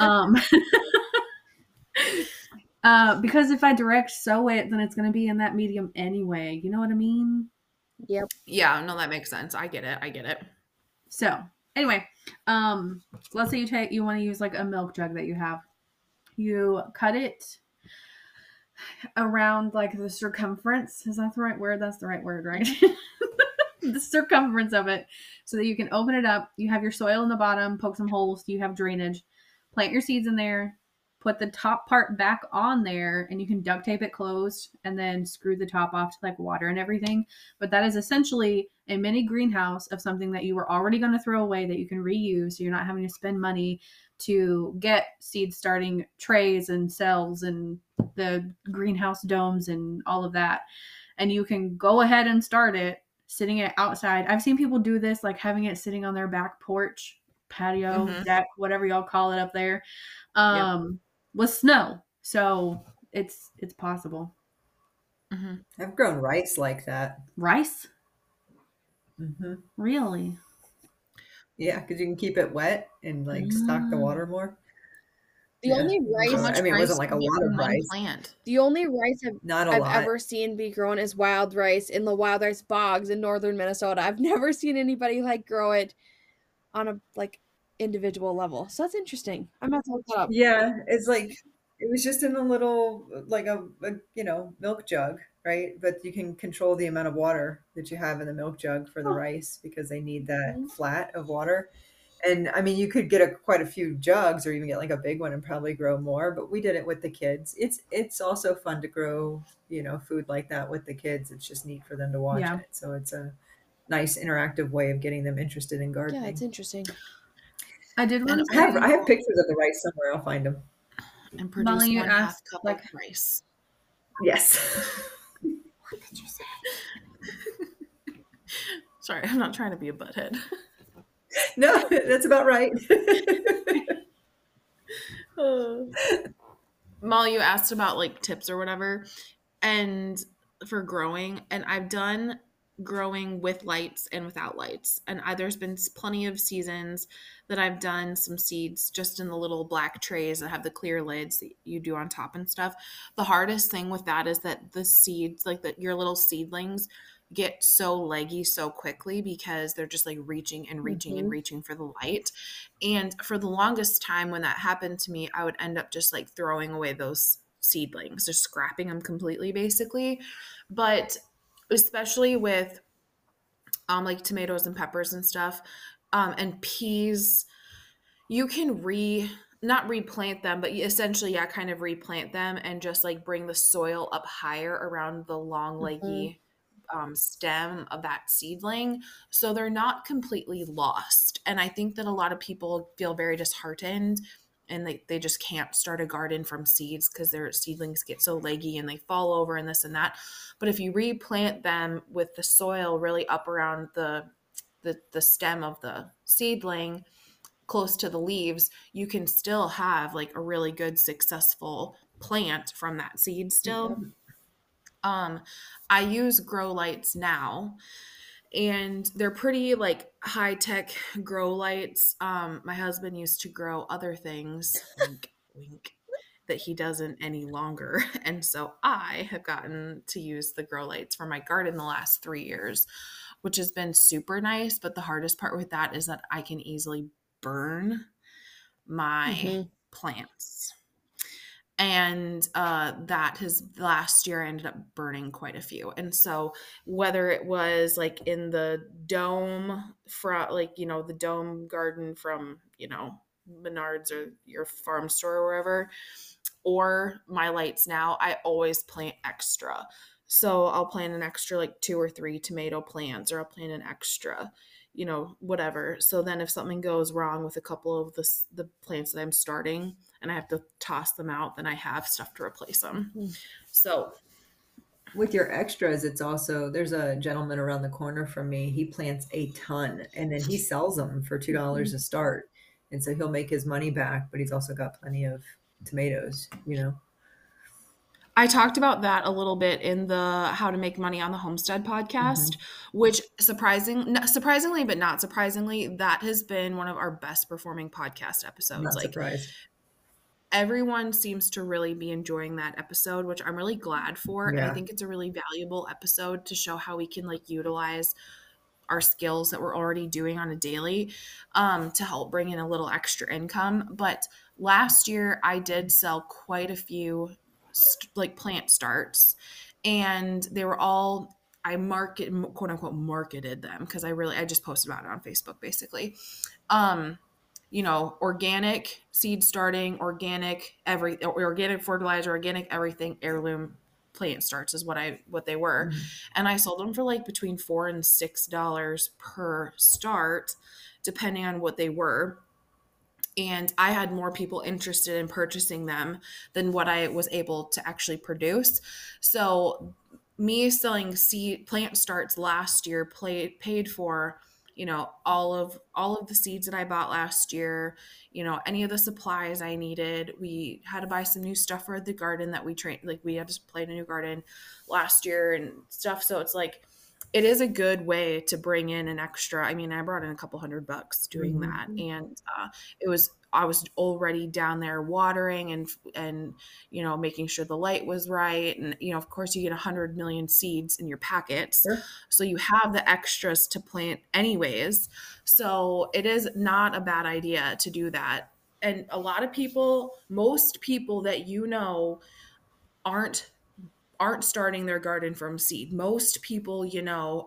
Because if I direct sow it, then it's going to be in that medium anyway. You know what I mean? Yep. Yeah, no, that makes sense. I get it. So anyway, let's say you want to use like a milk jug that you have. You cut it around like the circumference. Is that the right word? That's the right word, right? The circumference of it, so that you can open it up. You have your soil in the bottom, poke some holes, you have drainage, plant your seeds in there, put the top part back on there, and you can duct tape it closed and then screw the top off to like water and everything. But that is essentially a mini greenhouse of something that you were already going to throw away that you can reuse, so you're not having to spend money to get seed starting trays and cells and the greenhouse domes and all of that. And you can go ahead and start it, sitting it outside. I've seen people do this, like having it sitting on their back porch, patio, deck, whatever y'all call it up there, with snow. So it's possible. I've grown rice like that. Rice? Really? Yeah, because you can keep it wet and like stock the water more. The only rice, I mean, it wasn't like a lot of rice. The only rice I've ever seen be grown is wild rice in the wild rice bogs in northern Minnesota. I've never seen anybody like grow it on a like individual level. So that's interesting. I'm not going to look it up. Yeah, it's like it was just in a little like a you know, milk jug, right? But you can control the amount of water that you have in the milk jug for the rice, because they need that flat of water. And I mean, you could get quite a few jugs, or even get like a big one and probably grow more, but we did it with the kids. It's also fun to grow, you know, food like that with the kids. It's just neat for them to watch it. So it's a nice interactive way of getting them interested in gardening. Yeah, it's interesting. I did want to say, I have pictures of the rice somewhere. I'll find them. And produce Molly, one half cup of rice. Yes. What did you say? Sorry, I'm not trying to be a butthead. No, that's about right. Molly, you asked about like tips or whatever, and for growing, and I've done growing with lights and without lights, and there's been plenty of seasons that I've done some seeds just in the little black trays that have the clear lids that you do on top and stuff. The hardest thing with that is that the seeds, like your little seedlings, get so leggy so quickly because they're just like reaching and reaching and reaching for the light. And for the longest time when that happened to me, I would end up just like throwing away those seedlings, just scrapping them completely basically. But especially with like tomatoes and peppers and stuff, and peas, you can not replant them, but essentially, yeah, kind of replant them and just like bring the soil up higher around the long leggy stem of that seedling, so they're not completely lost. And I think that a lot of people feel very disheartened and they just can't start a garden from seeds because their seedlings get so leggy and they fall over and this and that. But if you replant them with the soil really up around the stem of the seedling, close to the leaves, you can still have like a really good successful plant from that seed still. Mm-hmm. I use grow lights now, and they're pretty like high tech grow lights. My husband used to grow other things wink, wink, that he doesn't any longer. And so I have gotten to use the grow lights for my garden the last 3 years, which has been super nice. But the hardest part with that is that I can easily burn my plants. And that has last year I ended up burning quite a few. And so whether it was like in the dome from the dome garden from, Menards or your farm store or wherever, or my lights now, I always plant extra. So I'll plant an extra like 2 or 3 tomato plants, or I'll plant an extra, whatever. So then if something goes wrong with a couple of the plants that I'm starting and I have to toss them out, then I have stuff to replace them. So with your extras, it's also, there's a gentleman around the corner from me. He plants a ton and then he sells them for $2 a start. And so he'll make his money back, but he's also got plenty of tomatoes, I talked about that a little bit in the How to Make Money on the Homestead podcast, which surprisingly, but not surprisingly, that has been one of our best performing podcast episodes. Not surprised. Everyone seems to really be enjoying that episode, which I'm really glad for. Yeah. And I think it's a really valuable episode to show how we can utilize our skills that we're already doing on a daily to help bring in a little extra income. But last year I did sell quite a few plant starts, and they were all, I marketed them because I just posted about it on Facebook basically. Organic seed starting, organic fertilizer, organic everything, heirloom plant starts is what they were. And I sold them for between $4 and $6 per start, depending on what they were. And I had more people interested in purchasing them than what I was able to actually produce. So me selling seed plant starts last year paid for, all of the seeds that I bought last year, any of the supplies I needed. We had to buy some new stuff for the garden that we we had to plant a new garden last year and stuff. So it's it is a good way to bring in an extra. I mean, I brought in a couple $100 doing that. And I was already down there watering and making sure the light was right. And, of course you get 100 million seeds in your packets. Sure. So you have the extras to plant anyways. So it is not a bad idea to do that. And a lot of people, most people that aren't starting their garden from seed. Most people,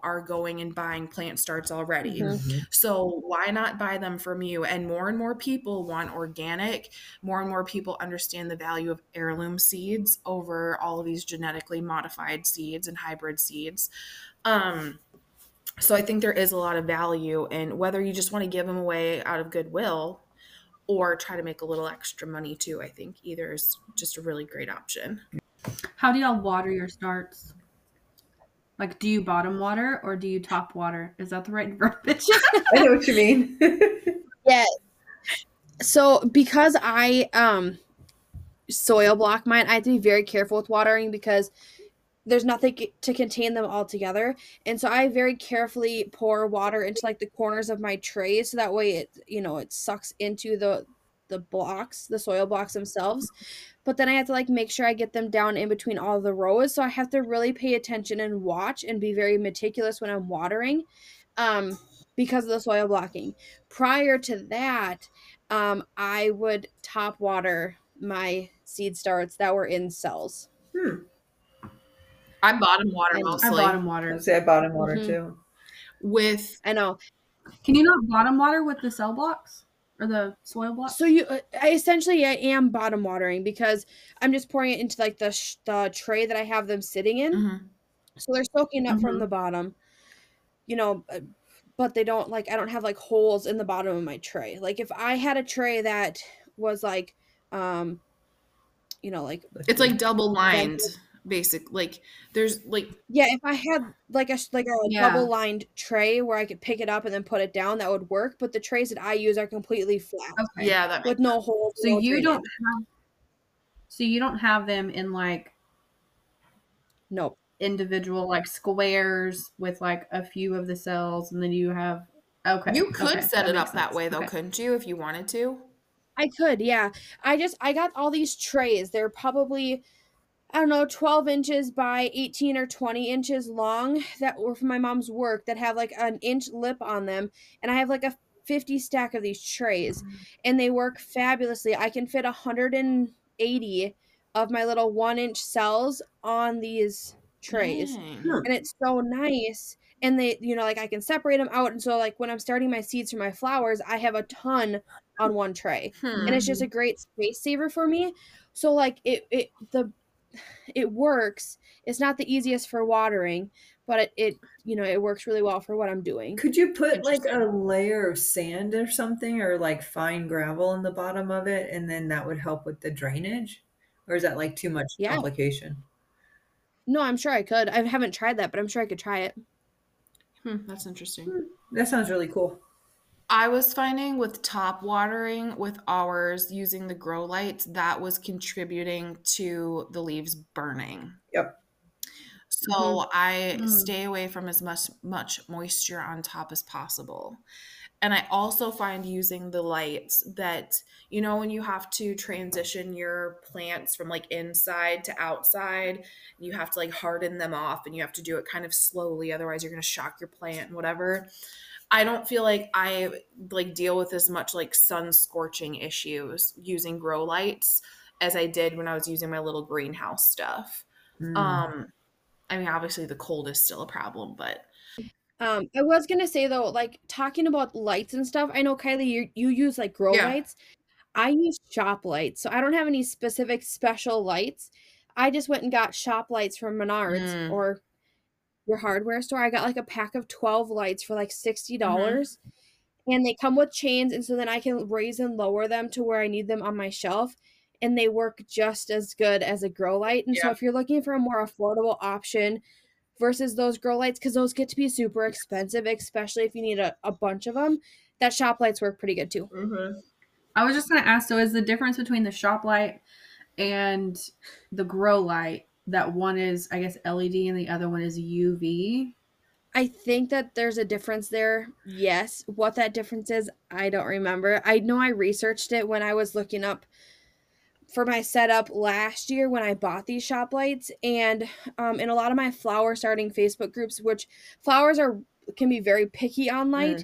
are going and buying plant starts already. So why not buy them from you? And more people want organic. More and more people understand the value of heirloom seeds over all of these genetically modified seeds and hybrid seeds. So I think there is a lot of value in whether you just want to give them away out of goodwill or try to make a little extra money too. I think either is just a really great option. How do y'all water your starts? Do you bottom water or do you top water? Is that the right verbiage? I know what you mean. Yeah. So because I soil block mine, I have to be very careful with watering because there's nothing to contain them all together. And so I very carefully pour water into the corners of my trays so that way it, it sucks into the blocks, the soil blocks themselves. But then I have to make sure I get them down in between all the rows. So I have to really pay attention and watch and be very meticulous when I'm watering because of the soil blocking. Prior to that, I would top water my seed starts that were in cells. I bottom water mostly. I bottom water too. I know. Can you not bottom water with the cell blocks? Or the soil block? So I am bottom watering because I'm just pouring it into the tray that I have them sitting in. So they're soaking up from the bottom, but they don't I don't have holes in the bottom of my tray. If I had a tray that was like, you know, like it's like double lined, basic. Like there's like, yeah, if I had like a double lined tray where I could pick it up and then put it down, that would work. But the trays that I use are completely flat. Okay. Yeah, that with no holes. So you don't have. So you don't have them in like. Nope. Individual like squares with like a few of the cells, and then you have. Okay. You could set it up that way though, couldn't you, if you wanted to? I could, yeah. I got all these trays. They're probably, I don't know, 12 inches by 18 or 20 inches long that were from my mom's work that have like an inch lip on them. And I have like a 50 stack of these trays, and they work fabulously. I can fit 180 of my little 1-inch cells on these trays. Dang. And it's so nice. And they, you know, like I can separate them out. And so like when I'm starting my seeds for my flowers, I have a ton on one tray. And it's just a great space saver for me. So like it works. It's not the easiest for watering, but it works really well for what I'm doing. Could you put like a layer of sand or something, or like fine gravel in the bottom of it, and then that would help with the drainage? Or is that like too much complication? No, I'm sure I could. I haven't tried that, but I'm sure I could try it. That's interesting. That sounds really cool. I was finding with top watering with ours using the grow lights, that was contributing to the leaves burning. Yep. So I stay away from as much moisture on top as possible. And I also find using the lights that, you know, when you have to transition your plants from like inside to outside, you have to like harden them off, and you have to do it kind of slowly. Otherwise you're going to shock your plant and whatever. I don't feel like I like deal with as much like sun scorching issues using grow lights as I did when I was using my little greenhouse stuff. I mean, obviously the cold is still a problem, but. I was going to say, though, like, talking about lights and stuff, I know, Kylie, you use, like, grow lights. I use shop lights, so I don't have any specific special lights. I just went and got shop lights from Menards or your hardware store. I got, like, a pack of 12 lights for, like, $60, and they come with chains, and so then I can raise and lower them to where I need them on my shelf, and they work just as good as a grow light. And so if you're looking for a more affordable option versus those grow lights, because those get to be super expensive, especially if you need a bunch of them, that shop lights work pretty good too. I was just going to ask, so is the difference between the shop light and the grow light, that one is, I guess, LED and the other one is UV? I think that there's a difference there. Yes. What that difference is, I don't remember. I know I researched it when I was looking up for my setup last year when I bought these shop lights, and in a lot of my flower starting Facebook groups, which flowers can be very picky on light,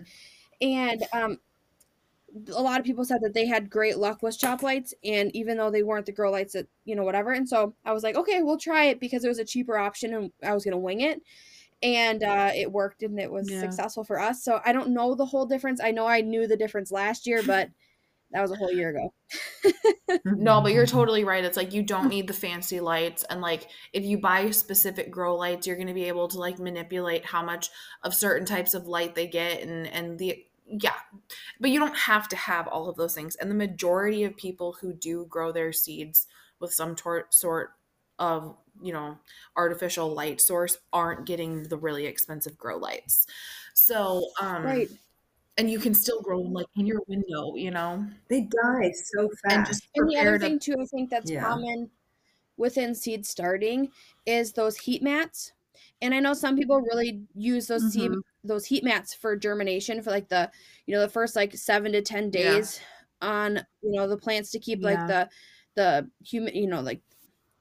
and a lot of people said that they had great luck with shop lights, and even though they weren't the grow lights that, you know, whatever. And so I was like, okay, we'll try it, because it was a cheaper option and I was gonna wing it, and it worked, and it was successful for us. So I don't know the whole difference. I know I knew the difference last year, but that was a whole year ago. No, but you're totally right. It's like, you don't need the fancy lights. And like, if you buy specific grow lights, you're going to be able to like manipulate how much of certain types of light they get. But you don't have to have all of those things. And the majority of people who do grow their seeds with some sort of, you know, artificial light source aren't getting the really expensive grow lights. So, right. And you can still grow them, like, in your window, you know? They die so fast. And the other thing, too, I think that's common within seed starting is those heat mats. And I know some people really use those those heat mats for germination for, like, the, you know, the first, like, 7 to 10 days on, you know, the plants to keep, like, the humid, you know, like,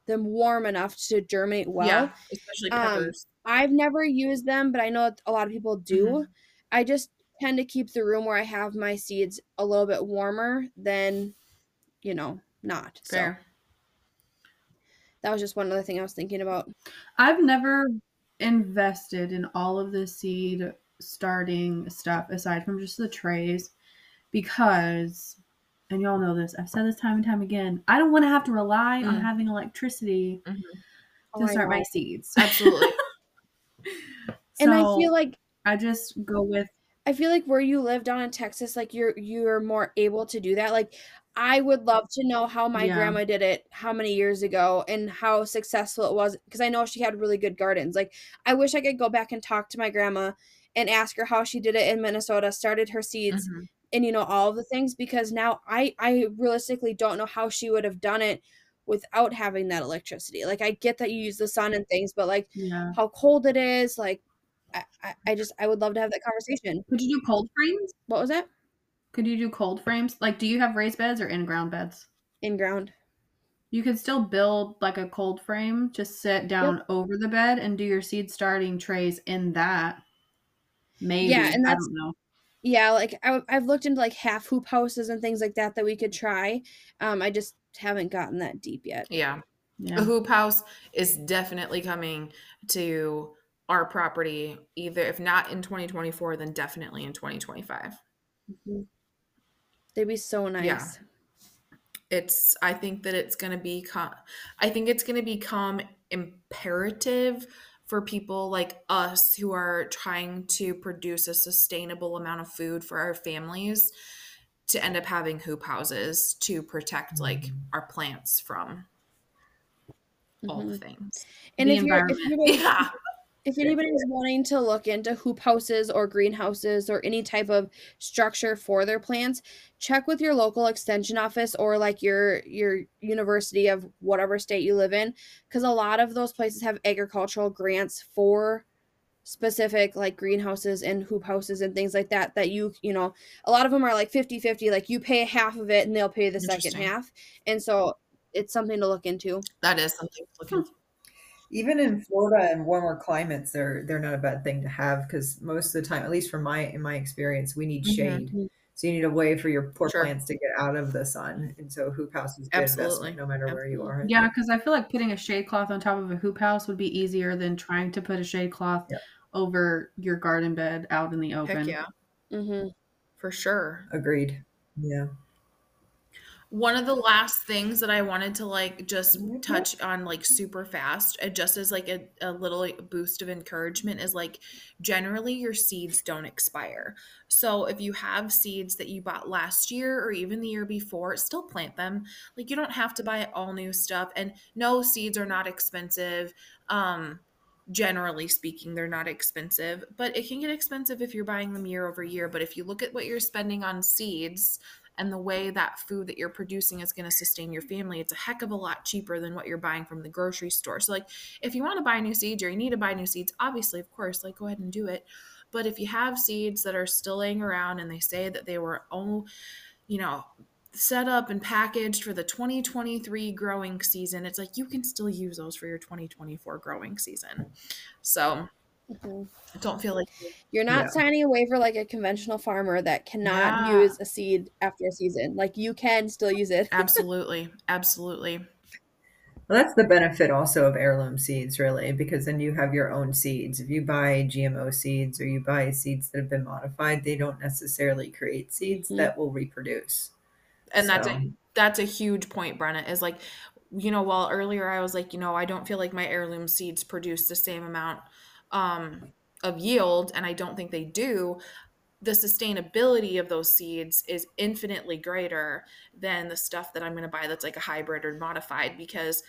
them warm enough to germinate well. Yeah, especially peppers. I've never used them, but I know a lot of people do. I just tend to keep the room where I have my seeds a little bit warmer than, you know, not. Fair. So that was just one other thing I was thinking about. I've never invested in all of the seed starting stuff aside from just the trays, because, and y'all know this, I've said this time and time again, I don't want to have to rely on having electricity to start my seeds. Absolutely. And I feel like where you live down in Texas, like you're more able to do that. Like I would love to know how my grandma did it, how many years ago, and how successful it was, because I know she had really good gardens. Like, I wish I could go back and talk to my grandma and ask her how she did it in Minnesota, started her seeds, and, you know, all of the things, because now I realistically don't know how she would have done it without having that electricity. Like, I get that you use the sun and things, but, like, how cold it is, like, I would love to have that conversation. Could you do cold frames? What was that? Could you do cold frames? Like, do you have raised beds or in-ground beds? In-ground. You could still build, like, a cold frame, just sit down over the bed and do your seed starting trays in that. Maybe. Yeah, and that's, I don't know. Yeah, like, I've looked into, like, half hoop houses and things like that that we could try. I just haven't gotten that deep yet. Yeah. A hoop house is definitely coming to our property, either if not in 2024, then definitely in 2025. They'd be so nice. Yeah. It's, I think that it's going to become, I think it's going to become imperative for people like us who are trying to produce a sustainable amount of food for our families to end up having hoop houses to protect like our plants from all the things. And the if anybody's wanting to look into hoop houses or greenhouses or any type of structure for their plants, check with your local extension office or like your university of whatever state you live in, because a lot of those places have agricultural grants for specific like greenhouses and hoop houses and things like that, that you know, a lot of them are like 50-50, like you pay half of it and they'll pay the second half. And so it's something to look into. That is something to look into. Even in Florida and warmer climates, they're not a bad thing to have, because most of the time, at least from my experience, we need shade. So you need a way for your poor plants to get out of the sun. And so hoop house is good investment, no matter where you are. Yeah, because I feel like putting a shade cloth on top of a hoop house would be easier than trying to put a shade cloth over your garden bed out in the open. Heck yeah. For sure. Agreed. Yeah. One of the last things that I wanted to like just touch on like super fast, just as like a little boost of encouragement, is like generally your seeds don't expire. So if you have seeds that you bought last year or even the year before, still plant them. Like, you don't have to buy all new stuff, and no, seeds are not expensive. Generally speaking, they're not expensive, but it can get expensive if you're buying them year over year. But if you look at what you're spending on seeds and the way that food that you're producing is going to sustain your family, it's a heck of a lot cheaper than what you're buying from the grocery store. So like, if you want to buy new seeds or you need to buy new seeds, obviously, of course, like, go ahead and do it. But if you have seeds that are still laying around and they say that they were, you know, set up and packaged for the 2023 growing season, it's like, you can still use those for your 2024 growing season. So I don't feel like you're not signing a waiver like a conventional farmer that cannot use a seed after a season. Like, you can still use it. Absolutely. Absolutely. Well, that's the benefit also of heirloom seeds, really, because then you have your own seeds. If you buy GMO seeds or you buy seeds that have been modified, they don't necessarily create seeds that will reproduce. And that's a huge point, Brenna, is like, you know, while earlier I was like, you know, I don't feel like my heirloom seeds produce the same amount of yield, and I don't think they do, the sustainability of those seeds is infinitely greater than the stuff that I'm going to buy that's like a hybrid or modified, because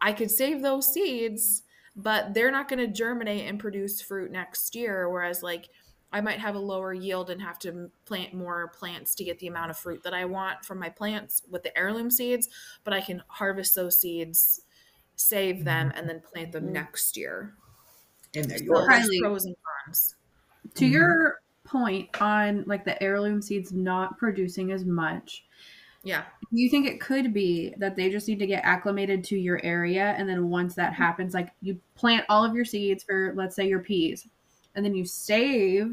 I could save those seeds, but they're not going to germinate and produce fruit next year, whereas like I might have a lower yield and have to plant more plants to get the amount of fruit that I want from my plants with the heirloom seeds. But I can harvest those seeds, save them, and then plant them next year. And there you are. Kylie, pros and cons. To your point on like the heirloom seeds not producing as much, do you think it could be that they just need to get acclimated to your area, and then once that happens, like, you plant all of your seeds for, let's say, your peas, and then you save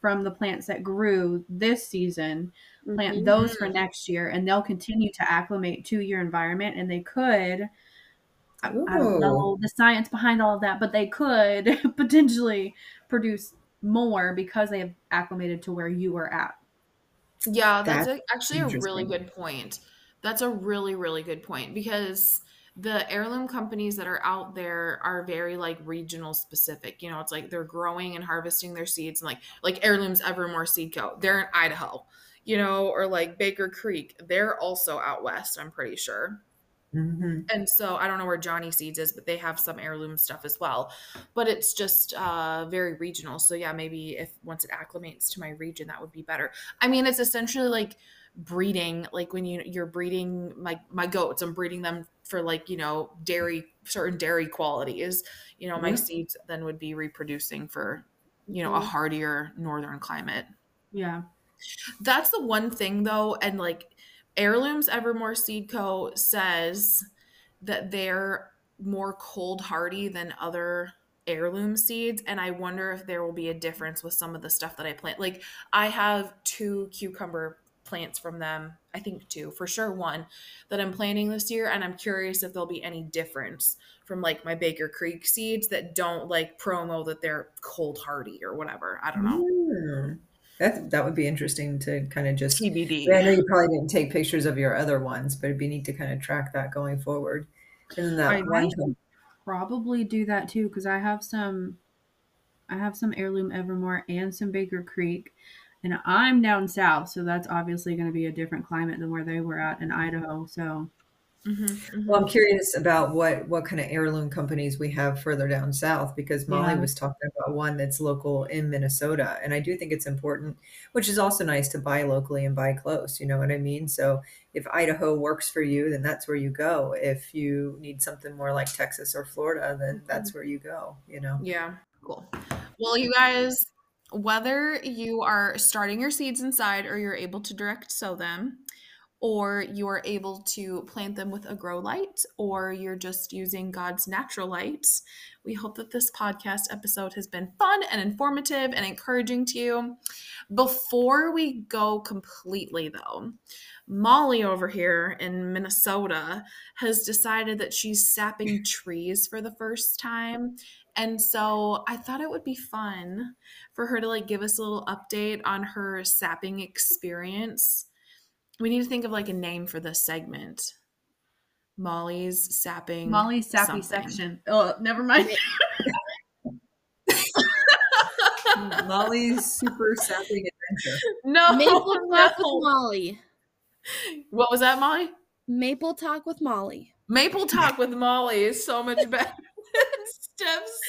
from the plants that grew this season, plant those for next year, and they'll continue to acclimate to your environment, and they could, I don't know the science behind all of that, but they could potentially produce more because they have acclimated to where you were at. Yeah, that's actually a really good point. That's a really, really good point, because the heirloom companies that are out there are very like regional specific. You know, it's like they're growing and harvesting their seeds, and like Heirlooms Evermore Seed Co. They're in Idaho. you know, or like Baker Creek. They're also out west, I'm pretty sure. Mm-hmm. And so I don't know where Johnny Seeds is, but they have some heirloom stuff as well. But it's just very regional. So yeah, maybe if once it acclimates to my region, that would be better. I mean, it's essentially like breeding, like when you're breeding my goats, I'm breeding them for like, you know, certain dairy qualities, you know, mm-hmm. my seeds then would be reproducing for, you know, mm-hmm. a hardier northern climate. Yeah. That's the one thing though. And like Heirlooms Evermore Seed Co. says that they're more cold hardy than other heirloom seeds. And I wonder if there will be a difference with some of the stuff that I plant. Like I have 2 cucumber plants from them. I think 2 for sure. 1 that I'm planting this year. And I'm curious if there'll be any difference from like my Baker Creek seeds that don't like promo that they're cold hardy or whatever. I don't know. Mm. That would be interesting to kind of just TBD. I know you probably didn't take pictures of your other ones, but it'd be neat to kind of track that going forward. And that I might probably do that too, because I have some Heirloom Evermore and some Baker Creek, and I'm down south, so that's obviously going to be a different climate than where they were at in Idaho. So, mm-hmm, mm-hmm. Well, I'm curious about what kind of heirloom companies we have further down south, because Molly was talking about one that's local in Minnesota. And I do think it's important, which is also nice to buy locally and buy close, you know what I mean? So if Idaho works for you, then that's where you go. If you need something more like Texas or Florida, then mm-hmm. that's where you go, you know? Yeah. Cool. Well, you guys, whether you are starting your seeds inside or you're able to direct sow them, or you're able to plant them with a grow light, or you're just using God's natural light, we hope that this podcast episode has been fun and informative and encouraging to you. Before we go completely though, Molly over here in Minnesota has decided that she's sapping trees for the first time. And so I thought it would be fun for her to like give us a little update on her sapping experience. We need to think of like a name for this segment. Molly's sappy section. Oh, never mind. Molly's super sappy adventure. No. Maple talk with Molly. What was that, Molly? Maple talk with Molly. Maple talk with Molly is so much better. Steps.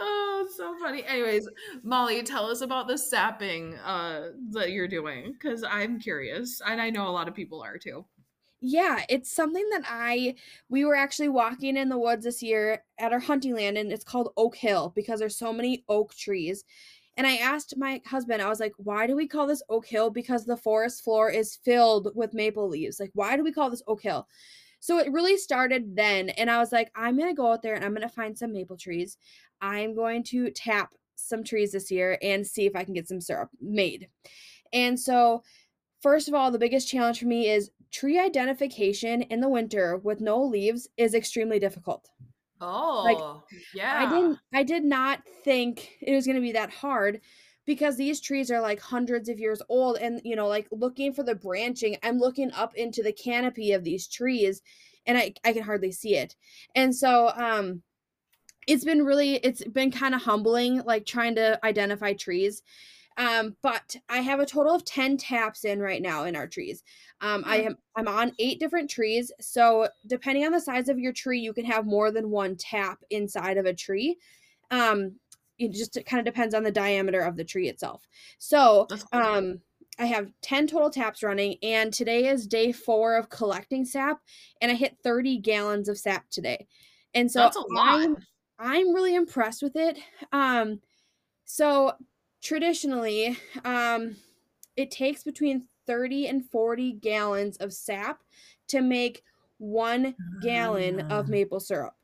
Oh, so funny. Anyways, Molly, tell us about the sapping that you're doing, because I'm curious, and I know a lot of people are too. Yeah, it's something that we were actually walking in the woods this year at our hunting land, and it's called Oak Hill because there's so many oak trees. And I asked my husband, I was like, why do we call this Oak Hill? Because the forest floor is filled with maple leaves. Like, why do we call this Oak Hill? So it really started then, and I was like, I'm going to go out there and I'm going to find some maple trees. I'm going to tap some trees this year and see if I can get some syrup made. And so, first of all, the biggest challenge for me is tree identification in the winter with no leaves is extremely difficult. Oh, like, yeah. I did not think it was going to be that hard, because these trees are like hundreds of years old, and, you know, like looking for the branching, I'm looking up into the canopy of these trees and I can hardly see it. And so, it's been kind of humbling, like trying to identify trees. But I have a total of 10 taps in right now in our trees. I'm on 8 different trees. So depending on the size of your tree, you can have more than one tap inside of a tree. It just kind of depends on the diameter of the tree itself. So I have 10 total taps running, and today is day 4 of collecting sap, and I hit 30 gallons of sap today. And so that's a lot. I'm really impressed with it. So traditionally, it takes between 30 and 40 gallons of sap to make 1 gallon of maple syrup.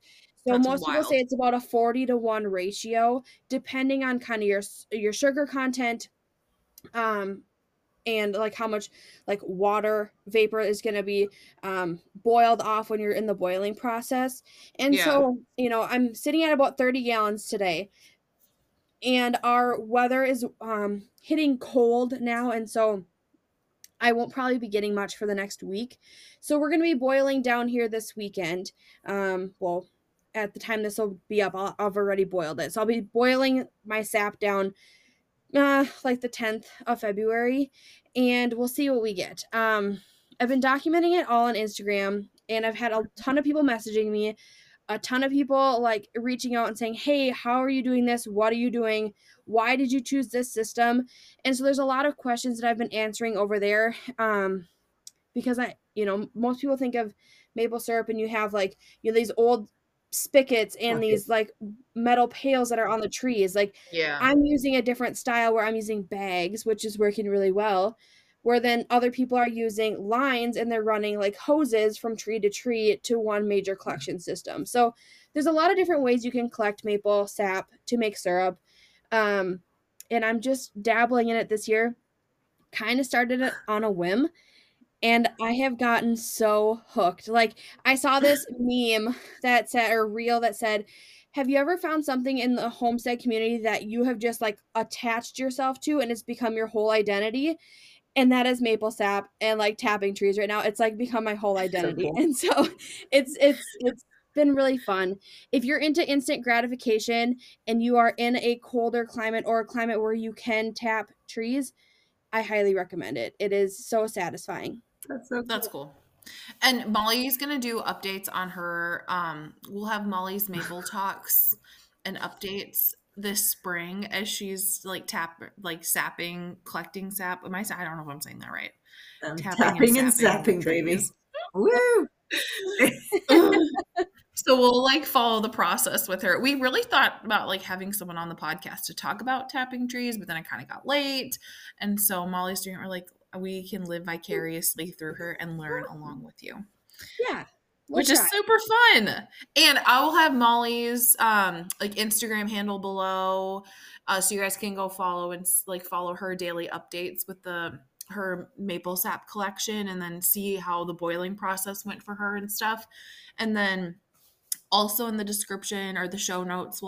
So that's most wild. People say it's about a 40-to-1 ratio, depending on kind of your sugar content, and like how much like water vapor is going to be boiled off when you're in the boiling process. And so, you know, I'm sitting at about 30 gallons today, and our weather is hitting cold now, and so I won't probably be getting much for the next week. So we're going to be boiling down here this weekend. At the time this will be up, I'll have already boiled it. So I'll be boiling my sap down like the 10th of February, and we'll see what we get. I've been documenting it all on Instagram, and I've had a ton of people messaging me, a ton of people like reaching out and saying, hey, how are you doing this? What are you doing? Why did you choose this system? And so there's a lot of questions that I've been answering over there, because most people think of maple syrup and you have like, these old spigots and these like metal pails that are on the trees. Like, yeah. I'm using a different style where I'm using bags, which is working really well, where then other people are using lines and they're running like hoses from tree to tree to one major collection system. So there's a lot of different ways you can collect maple sap to make syrup. And I'm just dabbling in it this year. Kind of started it on a whim, and I have gotten so hooked. Like, I saw this meme that said, or reel that said, have you ever found something in the homestead community that you have just like attached yourself to and it's become your whole identity? And that is maple sap and like tapping trees right now. It's like become my whole identity. So cool. And so it's been really fun. If you're into instant gratification and you are in a colder climate or a climate where you can tap trees, I highly recommend it. It is so satisfying. That's so cool. That's cool. And Molly's going to do updates on her. We'll have Molly's maple talks and updates this spring as she's like sapping, collecting sap. I don't know if I'm saying that right. Tapping and sapping babies. Woo! So we'll like follow the process with her. We really thought about like having someone on the podcast to talk about tapping trees, but then I kind of got late. And so Molly's doing it. We're like, we can live vicariously through her and learn along with you. Yeah. Which is super fun. And I will have Molly's like Instagram handle below, so you guys can go follow and like follow her daily updates with her maple sap collection, and then see how the boiling process went for her and stuff. And then also in the description or the show notes,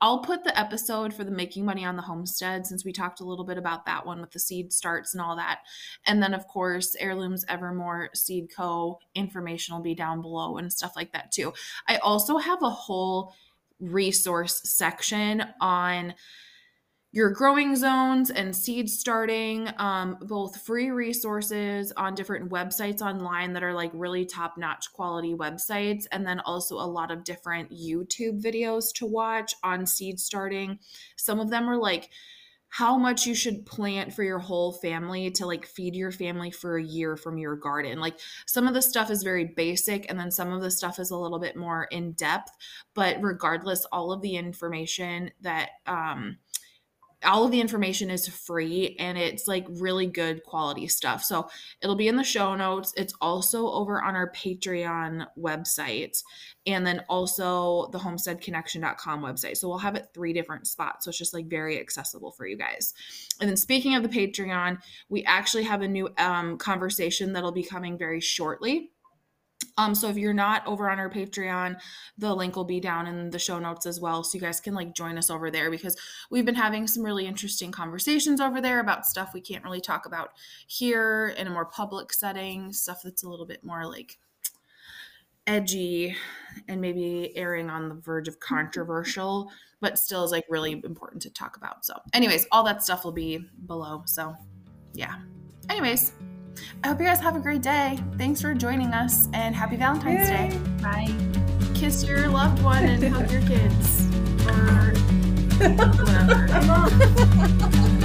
I'll put the episode for the making money on the homestead, since we talked a little bit about that one with the seed starts and all that. And then of course, Heirlooms Evermore Seed Co. information will be down below and stuff like that too. I also have a whole resource section on your growing zones and seed starting, both free resources on different websites online that are like really top-notch quality websites, and then also a lot of different YouTube videos to watch on seed starting. Some of them are like how much you should plant for your whole family to like feed your family for a year from your garden. Like, some of the stuff is very basic, and then some of the stuff is a little bit more in depth, but regardless, all of the information is free, and it's like really good quality stuff. So it'll be in the show notes. It's also over on our Patreon website, and then also the homesteadconnection.com website. So we'll have it three different spots. So it's just like very accessible for you guys. And then speaking of the Patreon, we actually have a new conversation that'll be coming very shortly. So if you're not over on our Patreon, the link will be down in the show notes as well. So you guys can like join us over there, because we've been having some really interesting conversations over there about stuff we can't really talk about here in a more public setting, stuff that's a little bit more like edgy and maybe erring on the verge of controversial, but still is like really important to talk about. So anyways, all that stuff will be below. So yeah, anyways. I hope you guys have a great day. Thanks for joining us, and happy Valentine's Day. Bye. Kiss your loved one and hug your kids. Or whatever.